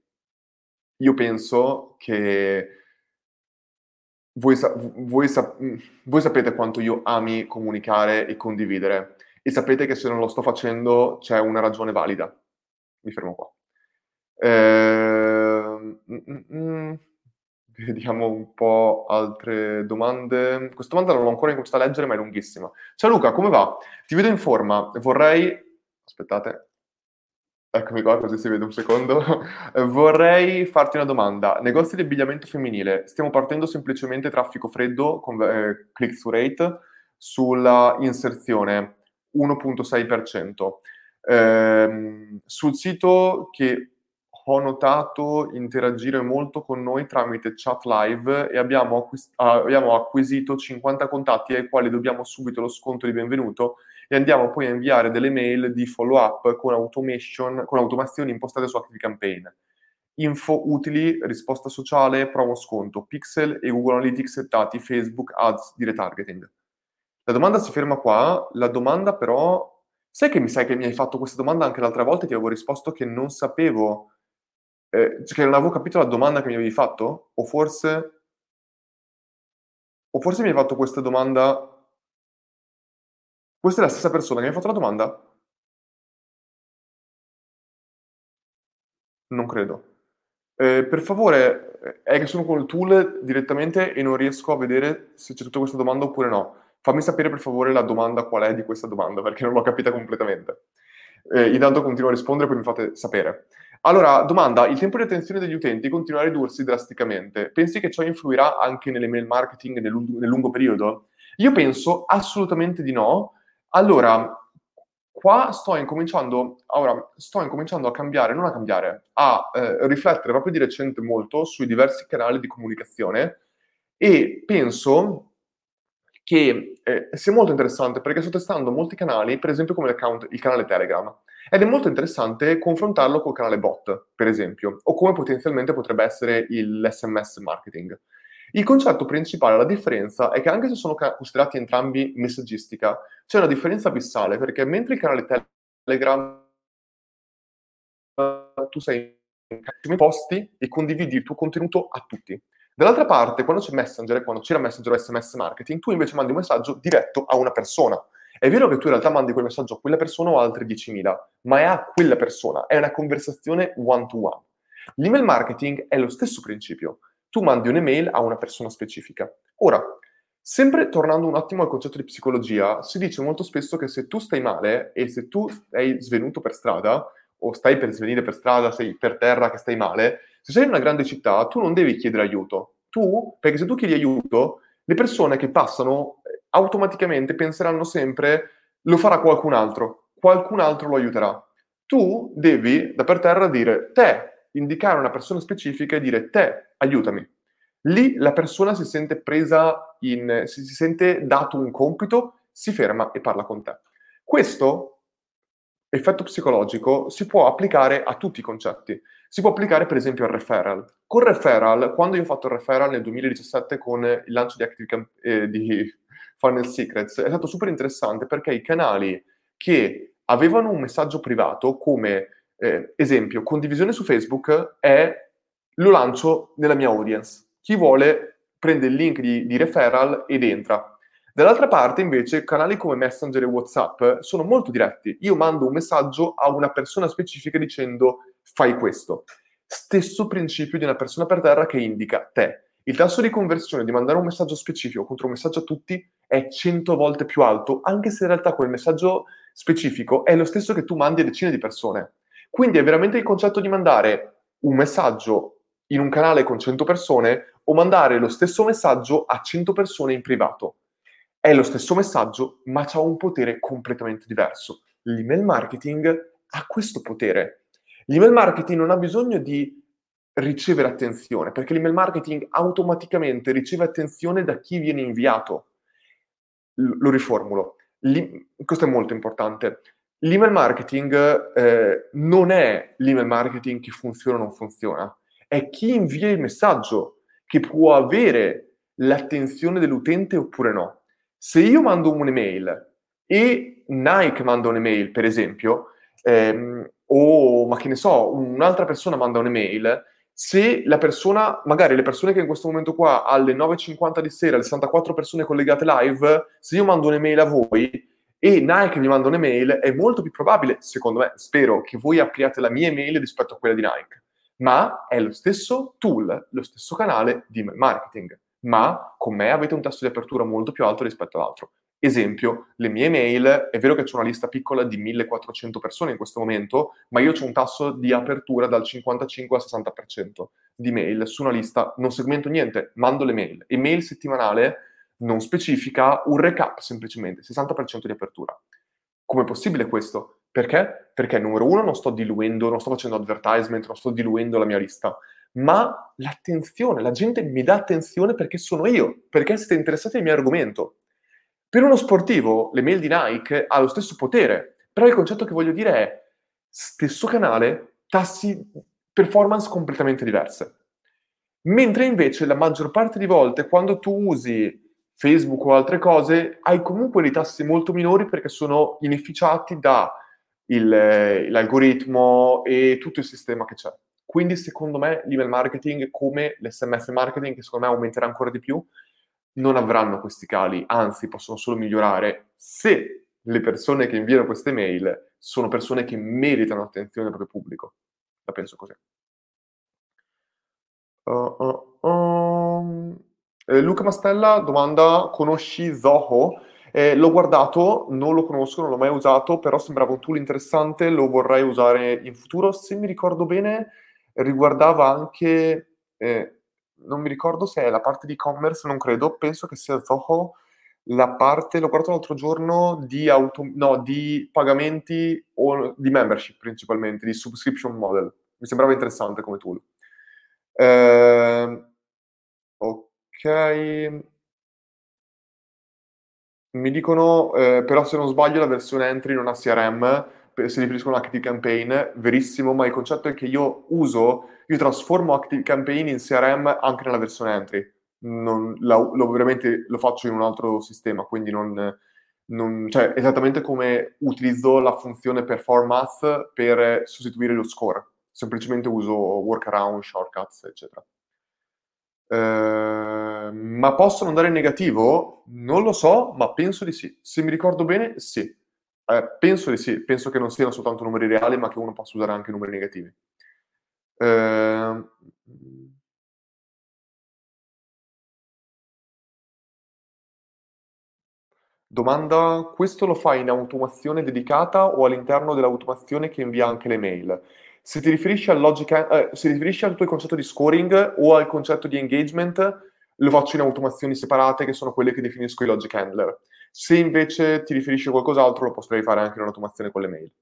io penso che voi, voi, voi sapete quanto io ami comunicare e condividere, e sapete che se non lo sto facendo c'è una ragione valida. Mi fermo qua. Eh, mm, mm, Vediamo un po' altre domande. Questa domanda non l'ho ancora cominciato a leggere, ma è lunghissima. Ciao Luca, come va? Ti vedo in forma. Vorrei... Aspettate. Eccomi qua, così si vede un secondo. Vorrei farti una domanda. Negozi di abbigliamento femminile. Stiamo partendo semplicemente traffico freddo, con eh, click-through rate, sulla inserzione uno virgola sei per cento. Eh, sul sito che... ho notato interagire molto con noi tramite chat live e abbiamo, acquist- abbiamo acquisito cinquanta contatti ai quali dobbiamo subito lo sconto di benvenuto e andiamo poi a inviare delle mail di follow-up con automation, con automazioni impostate su Active Campaign. Info utili, risposta sociale, promo sconto, pixel e Google Analytics settati, Facebook Ads di retargeting. La domanda si ferma qua, la domanda però... Sai che mi sai che mi hai fatto questa domanda anche l'altra volta e ti avevo risposto che non sapevo... Eh, che non avevo capito la domanda che mi avevi fatto, o forse o forse mi hai fatto questa domanda. Questa è la stessa persona che mi ha fatto la domanda? Non credo. Eh, per favore, è che sono col tool direttamente e non riesco a vedere se c'è tutta questa domanda oppure no. Fammi sapere per favore la domanda qual è di questa domanda, perché non l'ho capita completamente. Eh, intanto continuo a rispondere, poi mi fate sapere. Allora, domanda, il tempo di attenzione degli utenti continua a ridursi drasticamente. Pensi che ciò influirà anche nell'email marketing nel, nel lungo periodo? Io penso assolutamente di no. Allora, qua sto incominciando, ora, sto incominciando a cambiare, non a cambiare, a eh, riflettere proprio di recente molto sui diversi canali di comunicazione, e penso che eh, sia molto interessante perché sto testando molti canali, per esempio come l'account, il canale Telegram. Ed è molto interessante confrontarlo col canale bot, per esempio, o come potenzialmente potrebbe essere l'esse emme esse marketing. Il concetto principale, la differenza, è che anche se sono considerati entrambi messaggistica, c'è una differenza abissale, perché mentre il canale Telegram tu sei in posti e condividi il tuo contenuto a tutti. Dall'altra parte, quando c'è Messenger, quando c'era Messenger o esse emme esse marketing, tu invece mandi un messaggio diretto a una persona. È vero che tu in realtà mandi quel messaggio a quella persona o a altre diecimila, ma è a quella persona, è una conversazione one-to-one. L'email marketing è lo stesso principio. Tu mandi un'email a una persona specifica. Ora, sempre tornando un attimo al concetto di psicologia, si dice molto spesso che se tu stai male e se tu sei svenuto per strada, o stai per svenire per strada, sei per terra che stai male, se sei in una grande città tu non devi chiedere aiuto. Tu, perché se tu chiedi aiuto, le persone che passano... automaticamente penseranno sempre lo farà qualcun altro, qualcun altro lo aiuterà. Tu devi, da per terra, dire te, indicare una persona specifica e dire te, aiutami. Lì la persona si sente presa, in, si sente dato un compito, si ferma e parla con te. Questo effetto psicologico si può applicare a tutti i concetti. Si può applicare per esempio al referral. Con referral, quando io ho fatto il referral nel duemiladiciassette con il lancio di Active Camp- eh, di Funnel Secrets, è stato super interessante perché i canali che avevano un messaggio privato, come eh, esempio condivisione su Facebook, è lo lancio nella mia audience. Chi vuole prende il link di, di referral ed entra. Dall'altra parte invece canali come Messenger e WhatsApp sono molto diretti. Io mando un messaggio a una persona specifica dicendo fai questo. Stesso principio di una persona per terra che indica te. Il tasso di conversione di mandare un messaggio specifico contro un messaggio a tutti è cento volte più alto, anche se in realtà quel messaggio specifico è lo stesso che tu mandi a decine di persone. Quindi è veramente il concetto di mandare un messaggio in un canale con cento persone o mandare lo stesso messaggio a cento persone in privato. È lo stesso messaggio, ma c'ha un potere completamente diverso. L'email marketing ha questo potere. L'email marketing non ha bisogno di ricevere attenzione, perché l'email marketing automaticamente riceve attenzione da chi viene inviato. L- lo riformulo. L- questo è molto importante. L'email marketing eh, non è l'email marketing che funziona o non funziona. È chi invia il messaggio. che può avere l'attenzione dell'utente oppure no. Se io mando un'email e Nike manda un'email, per esempio, ehm, o ma che ne so, un'altra persona manda un'email, se la persona, magari le persone che in questo momento qua alle nove e cinquanta di sera, le sessantaquattro persone collegate live, se io mando un'email a voi e Nike mi manda un'email, è molto più probabile, secondo me, spero, che voi apriate la mia email rispetto a quella di Nike. Ma è lo stesso tool, lo stesso canale di marketing, ma con me avete un tasso di apertura molto più alto rispetto all'altro. Esempio, le mie email, è vero che c'è una lista piccola di millequattrocento persone in questo momento, ma io ho un tasso di apertura dal cinquantacinque al sessanta per cento di mail su una lista, non segmento niente, mando le mail. Email settimanale non specifica, un recap semplicemente, sessanta per cento di apertura. Com'è possibile questo? Perché? Perché numero uno non sto diluendo, non sto facendo advertisement, non sto diluendo la mia lista, ma l'attenzione, la gente mi dà attenzione perché sono io, perché siete interessati al mio argomento. Per uno sportivo, l'email di Nike ha lo stesso potere, però il concetto che voglio dire è stesso canale, tassi, performance completamente diverse. Mentre invece la maggior parte di volte quando tu usi Facebook o altre cose hai comunque dei tassi molto minori perché sono inefficiati da il, l'algoritmo e tutto il sistema che c'è. Quindi secondo me l'email marketing come l'esse emme esse marketing, che secondo me aumenterà ancora di più, non avranno questi cali, anzi possono solo migliorare se le persone che inviano queste mail sono persone che meritano attenzione dal proprio pubblico. La penso così. Uh, uh, um. eh, Luca Mastella domanda, conosci Zoho? Eh, l'ho guardato, non lo conosco, non l'ho mai usato, però sembrava un tool interessante, lo vorrei usare in futuro. Se mi ricordo bene, riguardava anche... Eh, non mi ricordo se è la parte di e-commerce, non credo, penso che sia Zoho la parte, l'ho guardato l'altro giorno, di, auto, no, di pagamenti o di membership principalmente, di subscription model. Mi sembrava interessante come tool. Eh, ok. Mi dicono, eh, però se non sbaglio la versione entry non ha C R M, si riferiscono a Active Campaign, verissimo, ma il concetto è che io uso... Io trasformo Active Campaign in C R M anche nella versione entry. Non, la, lo, veramente lo faccio in un altro sistema, quindi non, non... Cioè, esattamente come utilizzo la funzione PerformMath per sostituire lo score. Semplicemente uso workaround, shortcuts, eccetera. Eh, ma possono andare in negativo? Non lo so, ma penso di sì. Se mi ricordo bene, sì. Eh, penso di sì. Penso che non siano soltanto numeri reali, ma che uno possa usare anche numeri negativi. Uh, domanda, questo lo fai in automazione dedicata o all'interno dell'automazione che invia anche le mail? Se ti riferisci al logica, eh, se ti riferisci al tuo concetto di scoring o al concetto di engagement, lo faccio in automazioni separate che sono quelle che definisco i logic handler. Se invece ti riferisci a qualcos'altro, lo potrei fare anche in un'automazione con le mail.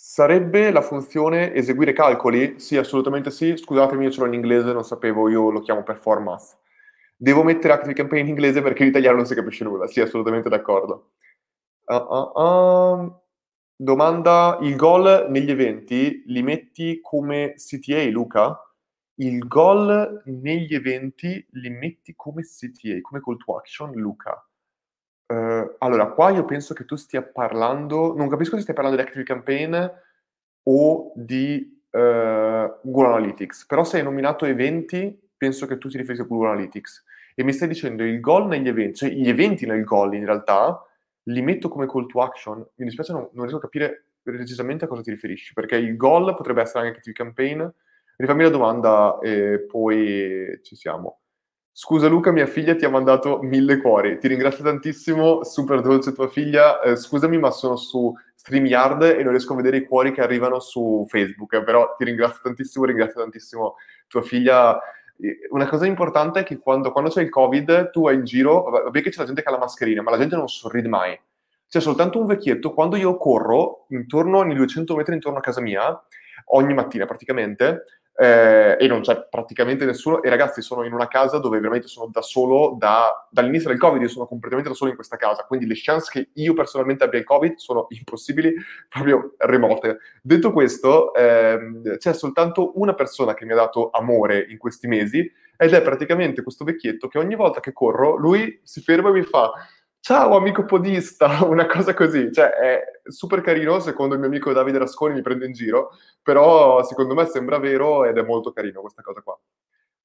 Sarebbe la funzione eseguire calcoli? Sì, assolutamente sì. Scusatemi, io ce l'ho in inglese, non sapevo, io lo chiamo performance. Devo mettere Active Campaign in inglese perché in italiano non si capisce nulla. Sì, assolutamente d'accordo. Uh, uh, uh. Domanda, il goal negli eventi li metti come C T A, Luca? Il goal negli eventi li metti come C T A, come call to action, Luca? Uh, allora, qua io penso che tu stia parlando, non capisco se stai parlando di Active Campaign o di uh, Google Analytics, però se hai nominato eventi, penso che tu ti riferisca a Google Analytics e mi stai dicendo il goal negli eventi, cioè gli eventi nel goal in realtà li metto come call to action. Mi dispiace, non, non riesco a capire precisamente a cosa ti riferisci, perché il goal potrebbe essere anche Active Campaign. Rifammi la domanda e poi ci siamo. Scusa Luca, mia figlia ti ha mandato mille cuori. Ti ringrazio tantissimo, super dolce tua figlia. Eh, scusami, ma sono su StreamYard e non riesco a vedere i cuori che arrivano su Facebook. Eh, però ti ringrazio tantissimo, ringrazio tantissimo tua figlia. Eh, una cosa importante è che quando, quando c'è il Covid, tu vai in giro, vabbè che c'è la gente che ha la mascherina, ma la gente non sorride mai. C'è soltanto un vecchietto, quando io corro intorno ai duecento metri intorno a casa mia, ogni mattina praticamente, eh, e non c'è praticamente nessuno, e ragazzi sono in una casa dove veramente sono da solo, da, dall'inizio del Covid io sono completamente da solo in questa casa, quindi le chance che io personalmente abbia il Covid sono impossibili, proprio remote. Detto questo, ehm, c'è soltanto una persona che mi ha dato amore in questi mesi, ed è praticamente questo vecchietto che ogni volta che corro, lui si ferma e mi fa ciao amico podista, una cosa così, cioè è super carino, secondo il mio amico Davide Rasconi mi prende in giro, però secondo me sembra vero ed è molto carino questa cosa qua.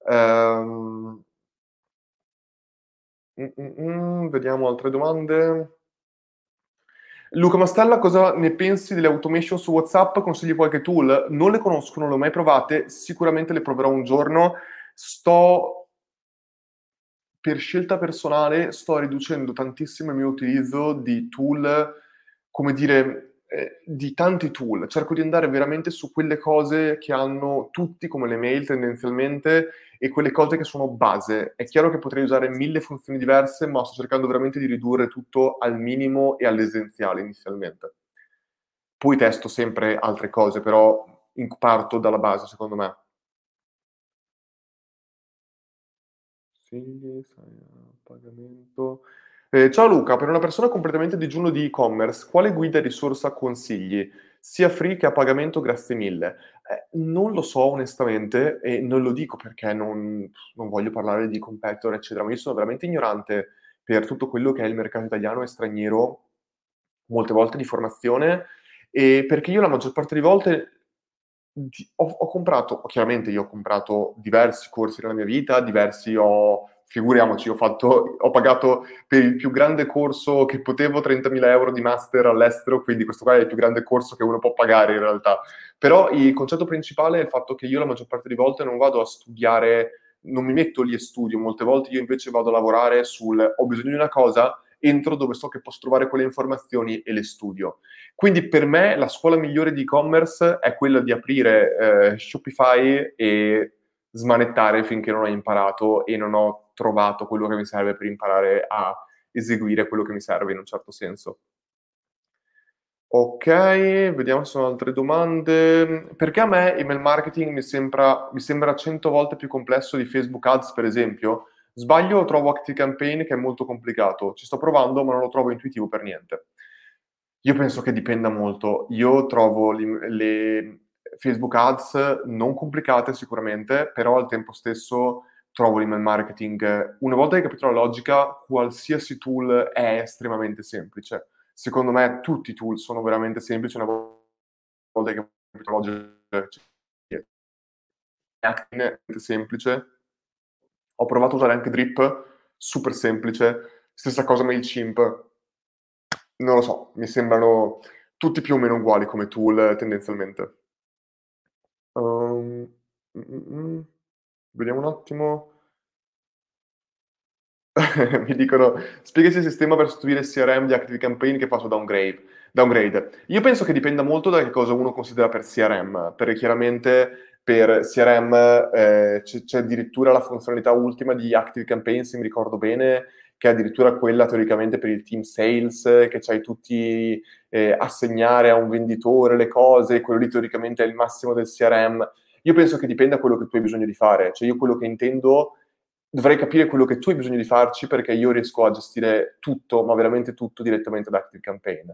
Ehm... Vediamo altre domande. Luca Mastella, cosa ne pensi delle automation su WhatsApp? Consigli qualche tool? Non le conosco, non le ho mai provate, sicuramente le proverò un giorno. Sto... Per scelta personale sto riducendo tantissimo il mio utilizzo di tool, come dire, eh, di tanti tool. Cerco di andare veramente su quelle cose che hanno tutti, come le mail tendenzialmente, e quelle cose che sono base. È chiaro che potrei usare mille funzioni diverse, ma sto cercando veramente di ridurre tutto al minimo e all'essenziale inizialmente. Poi testo sempre altre cose, però parto dalla base, secondo me. Pagamento. Eh, ciao Luca, per una persona completamente a digiuno di e-commerce, quale guida e risorsa consigli? Sia free che a pagamento, grazie mille. Eh, non lo so onestamente e non lo dico perché non, non voglio parlare di competitor eccetera, ma io sono veramente ignorante per tutto quello che è il mercato italiano e straniero, molte volte di formazione, e perché io la maggior parte delle volte... Ho, ho comprato, chiaramente io ho comprato diversi corsi nella mia vita, diversi ho, figuriamoci, ho fatto, ho pagato per il più grande corso che potevo trentamila euro di master all'estero, quindi questo qua è il più grande corso che uno può pagare in realtà. Però il concetto principale è il fatto che io la maggior parte delle volte non vado a studiare, non mi metto lì e studio, molte volte io invece vado a lavorare sul ho bisogno di una cosa, entro dove so che posso trovare quelle informazioni e le studio. Quindi per me la scuola migliore di e-commerce è quella di aprire eh, Shopify e smanettare finché non ho imparato e non ho trovato quello che mi serve per imparare a eseguire quello che mi serve in un certo senso. Ok, vediamo se sono altre domande. Perché a me email marketing mi sembra, mi sembra cento volte più complesso di Facebook Ads, per esempio? Sbaglio o trovo Active Campaign che è molto complicato? Ci sto provando, ma non lo trovo intuitivo per niente. Io penso che dipenda molto. Io trovo le, le Facebook Ads non complicate sicuramente, però al tempo stesso trovo l'email marketing. Una volta che hai capito la logica, qualsiasi tool è estremamente semplice. Secondo me tutti i tool sono veramente semplici una volta che hai capito la logica. È semplice. Ho provato a usare anche Drip, super semplice, stessa cosa MailChimp, non lo so, mi sembrano tutti più o meno uguali come tool tendenzialmente. Um, mm, mm, vediamo un attimo. Mi dicono, spiegaci il sistema per sostituire il C R M di Active Campaign che faccio downgrade. downgrade. Io penso che dipenda molto da che cosa uno considera per C R M, perché chiaramente... Per C R M eh, c- c'è addirittura la funzionalità ultima di Active Campaign, se mi ricordo bene, che è addirittura quella teoricamente per il team sales, che c'hai tutti eh, assegnare a un venditore le cose, quello lì teoricamente è il massimo del C R M. Io penso che dipenda da quello che tu hai bisogno di fare. Cioè io quello che intendo, dovrei capire quello che tu hai bisogno di farci, perché io riesco a gestire tutto, ma veramente tutto, direttamente da Active Campaign.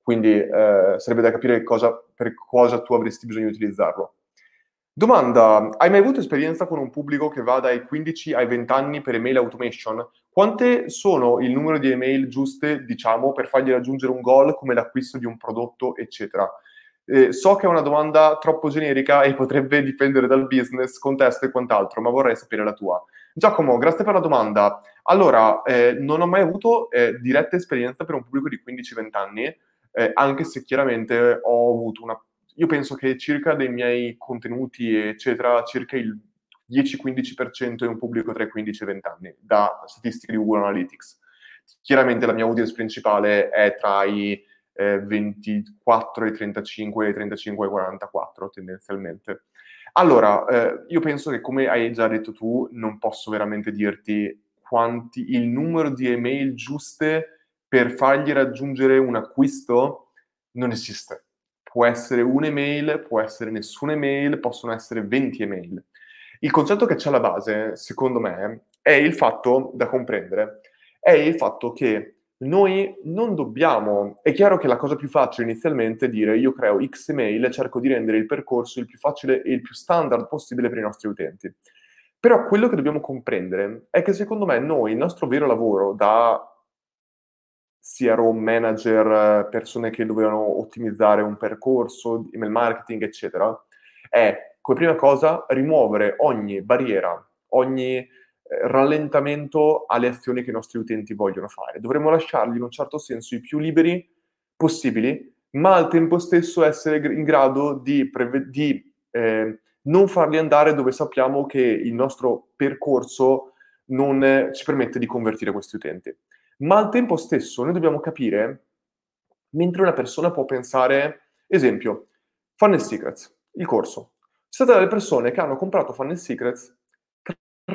Quindi eh, sarebbe da capire cosa, per cosa tu avresti bisogno di utilizzarlo. Domanda, hai mai avuto esperienza con un pubblico che va dai quindici ai venti anni per email automation? Quante sono il numero di email giuste, diciamo, per fargli raggiungere un goal come l'acquisto di un prodotto, eccetera? Eh, so che è una domanda troppo generica e potrebbe dipendere dal business, contesto e quant'altro, ma vorrei sapere la tua. Giacomo, grazie per la domanda. Allora, eh, non ho mai avuto eh, diretta esperienza per un pubblico di quindici venti anni, eh, anche se chiaramente ho avuto una... Io penso che circa dei miei contenuti, eccetera, circa il dieci quindici per cento è un pubblico tra i quindici e i venti anni, da statistiche di Google Analytics. Chiaramente la mia audience principale è tra i eh, ventiquattro e i trentacinque, e i trentacinque e i quarantaquattro, tendenzialmente. Allora, eh, io penso che, come hai già detto tu, non posso veramente dirti quanti il numero di email giuste per fargli raggiungere un acquisto non esiste. Può essere un'email, può essere nessuna email, possono essere venti email. Il concetto che c'è alla base, secondo me, è il fatto da comprendere, è il fatto che noi non dobbiamo... È chiaro che la cosa più facile inizialmente è dire io creo X email e cerco di rendere il percorso il più facile e il più standard possibile per i nostri utenti. Però quello che dobbiamo comprendere è che secondo me noi, il nostro vero lavoro da C R O, manager, persone che dovevano ottimizzare un percorso, email marketing, eccetera, è, come prima cosa, rimuovere ogni barriera, ogni rallentamento alle azioni che i nostri utenti vogliono fare. Dovremmo lasciarli in un certo senso i più liberi possibili, ma al tempo stesso essere in grado di, preve- di eh, non farli andare dove sappiamo che il nostro percorso non eh, ci permette di convertire questi utenti. Ma al tempo stesso noi dobbiamo capire, mentre una persona può pensare, esempio, Funnel Secrets, il corso. Ci sono delle persone che hanno comprato Funnel Secrets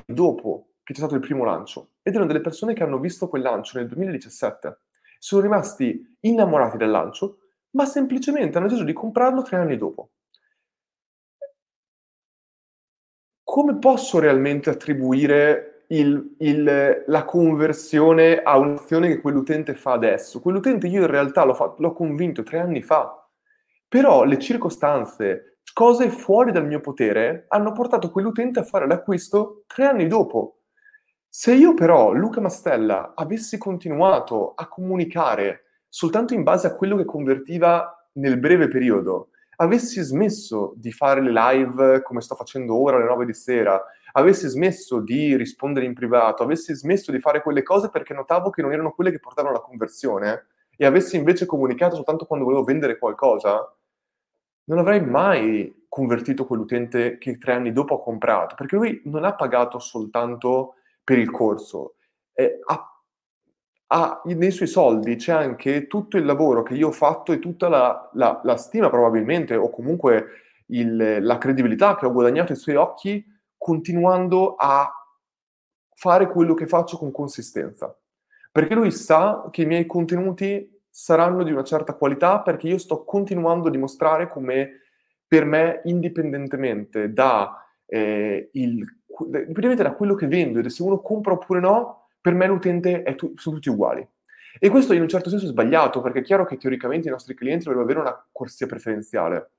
dopo che c'è stato il primo lancio, ed erano delle persone che hanno visto quel lancio nel duemiladiciassette, sono rimasti innamorati del lancio, ma semplicemente hanno deciso di comprarlo tre anni dopo. Come posso realmente attribuire il, il, la conversione a un'azione che quell'utente fa adesso? Quell'utente io in realtà l'ho, fatto, l'ho convinto tre anni fa, però le circostanze, cose fuori dal mio potere hanno portato quell'utente a fare l'acquisto tre anni dopo. Se io però, Luca Mastella, avessi continuato a comunicare soltanto in base a quello che convertiva nel breve periodo, avessi smesso di fare le live come sto facendo ora alle nove di sera, avessi smesso di rispondere in privato, avessi smesso di fare quelle cose perché notavo che non erano quelle che portavano alla conversione, e avessi invece comunicato soltanto quando volevo vendere qualcosa, non avrei mai convertito quell'utente che tre anni dopo ha comprato, perché lui non ha pagato soltanto per il corso. Eh, ha, ha, nei suoi soldi c'è anche tutto il lavoro che io ho fatto e tutta la, la, la stima probabilmente, o comunque il, la credibilità che ho guadagnato ai suoi occhi continuando a fare quello che faccio con consistenza. Perché lui sa che i miei contenuti saranno di una certa qualità perché io sto continuando a dimostrare come per me, indipendentemente da, eh, il, indipendentemente da quello che vendo e se uno compra oppure no, per me l'utente è tu, sono tutti uguali. E questo in un certo senso è sbagliato, perché è chiaro che teoricamente i nostri clienti dovrebbero avere una corsia preferenziale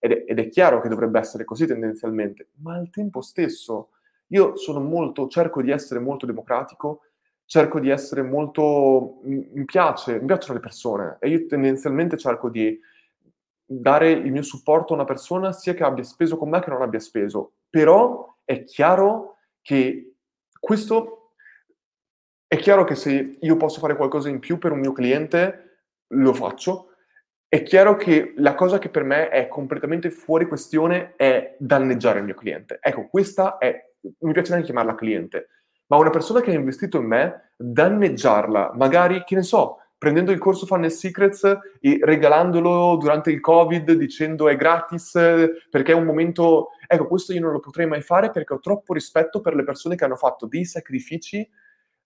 ed è, ed è chiaro che dovrebbe essere così tendenzialmente, ma al tempo stesso io sono molto, cerco di essere molto democratico, cerco di essere molto... mi piace, mi piacciono le persone e io tendenzialmente cerco di dare il mio supporto a una persona sia che abbia speso con me che non abbia speso. Però è chiaro che questo... è chiaro che se io posso fare qualcosa in più per un mio cliente, lo faccio. È chiaro che la cosa che per me è completamente fuori questione è danneggiare il mio cliente. Ecco, questa è... mi piace neanche chiamarla cliente. Ma una persona che ha investito in me, danneggiarla, magari, che ne so, prendendo il corso Funnel Secrets e regalandolo durante il Covid, dicendo è gratis, perché è un momento... Ecco, questo io non lo potrei mai fare perché ho troppo rispetto per le persone che hanno fatto dei sacrifici,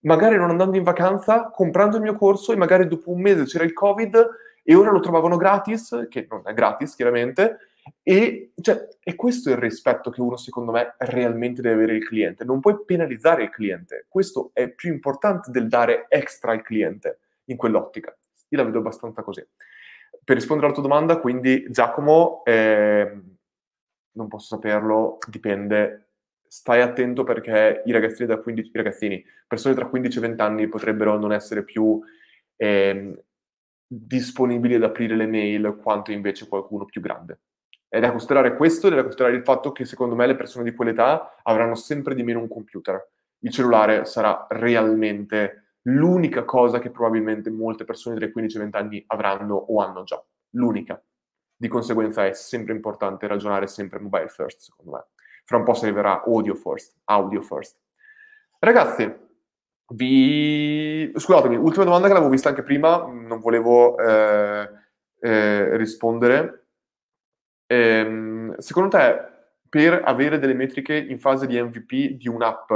magari non andando in vacanza, comprando il mio corso e magari dopo un mese c'era il Covid e ora lo trovavano gratis, che non è gratis chiaramente, E, cioè, e questo è il rispetto che uno secondo me realmente deve avere il cliente. Non puoi penalizzare il cliente, questo è più importante del dare extra al cliente in quell'ottica. Io la vedo abbastanza così. Per rispondere alla tua domanda, quindi Giacomo, eh, non posso saperlo, dipende, stai attento perché i ragazzini da quindici, i ragazzini, persone tra quindici e venti anni potrebbero non essere più eh, disponibili ad aprire le mail quanto invece qualcuno più grande. È da considerare questo, è da considerare il fatto che secondo me le persone di quell'età avranno sempre di meno un computer. Il cellulare sarà realmente l'unica cosa che probabilmente molte persone tra i quindici e i venti anni avranno o hanno già. L'unica. Di conseguenza è sempre importante ragionare sempre mobile first, secondo me. Fra un po' si arriverà audio first, audio first. Ragazzi, vi... scusatemi, ultima domanda che l'avevo vista anche prima, non volevo eh, eh, rispondere. Secondo te, per avere delle metriche in fase di M V P di un'app,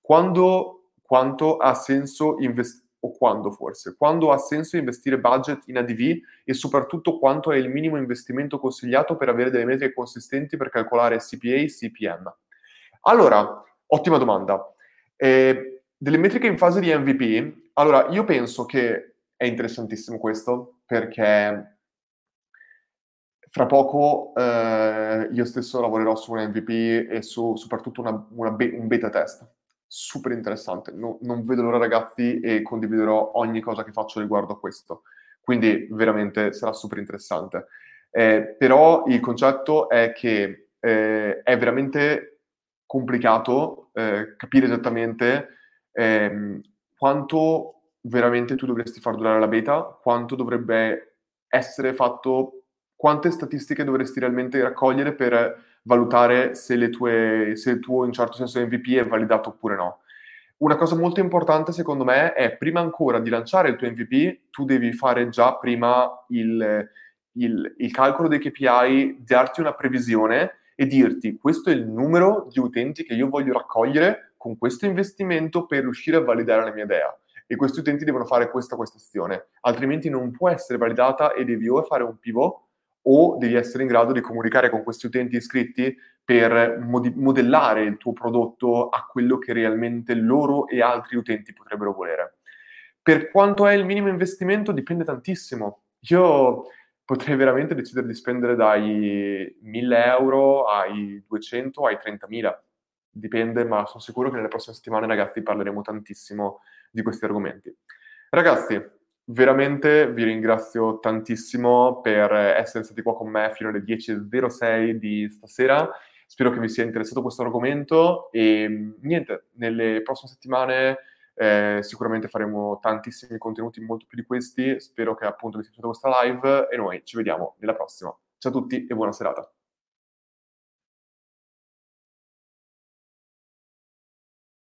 quando, quanto ha senso invest- o quando forse, quando ha senso investire budget in A D V e soprattutto quanto è il minimo investimento consigliato per avere delle metriche consistenti per calcolare C P A e C P M. Allora, ottima domanda. Eh, delle metriche in fase di M V P, allora io penso che è interessantissimo questo, perché fra poco eh, io stesso lavorerò su un M V P e su soprattutto una, una be- un beta test. Super interessante, no, non vedo l'ora ragazzi, e condividerò ogni cosa che faccio riguardo a questo, quindi veramente sarà super interessante. Eh, però il concetto è che eh, è veramente complicato eh, capire esattamente eh, quanto veramente tu dovresti far durare la beta, quanto dovrebbe essere fatto, quante statistiche dovresti realmente raccogliere per valutare se, le tue, se il tuo, in certo senso, M V P è validato oppure no. Una cosa molto importante, secondo me, è prima ancora di lanciare il tuo M V P, tu devi fare già prima il, il, il calcolo dei K P I, darti una previsione e dirti: questo è il numero di utenti che io voglio raccogliere con questo investimento per riuscire a validare la mia idea. E questi utenti devono fare questa questa azione, altrimenti non può essere validata e devi o fare un pivot o devi essere in grado di comunicare con questi utenti iscritti per mod- modellare il tuo prodotto a quello che realmente loro e altri utenti potrebbero volere. Per quanto è il minimo investimento dipende tantissimo. Io potrei veramente decidere di spendere dai mille euro ai duecento ai trentamila. Dipende, ma sono sicuro che nelle prossime settimane, ragazzi, parleremo tantissimo di questi argomenti. Ragazzi, veramente vi ringrazio tantissimo per essere stati qua con me fino alle dieci e zero sei di stasera. Spero che vi sia interessato questo argomento e niente, nelle prossime settimane eh, sicuramente faremo tantissimi contenuti, molto più di questi. Spero che appunto vi sia piaciuta questa live e noi ci vediamo nella prossima. Ciao a tutti e buona serata.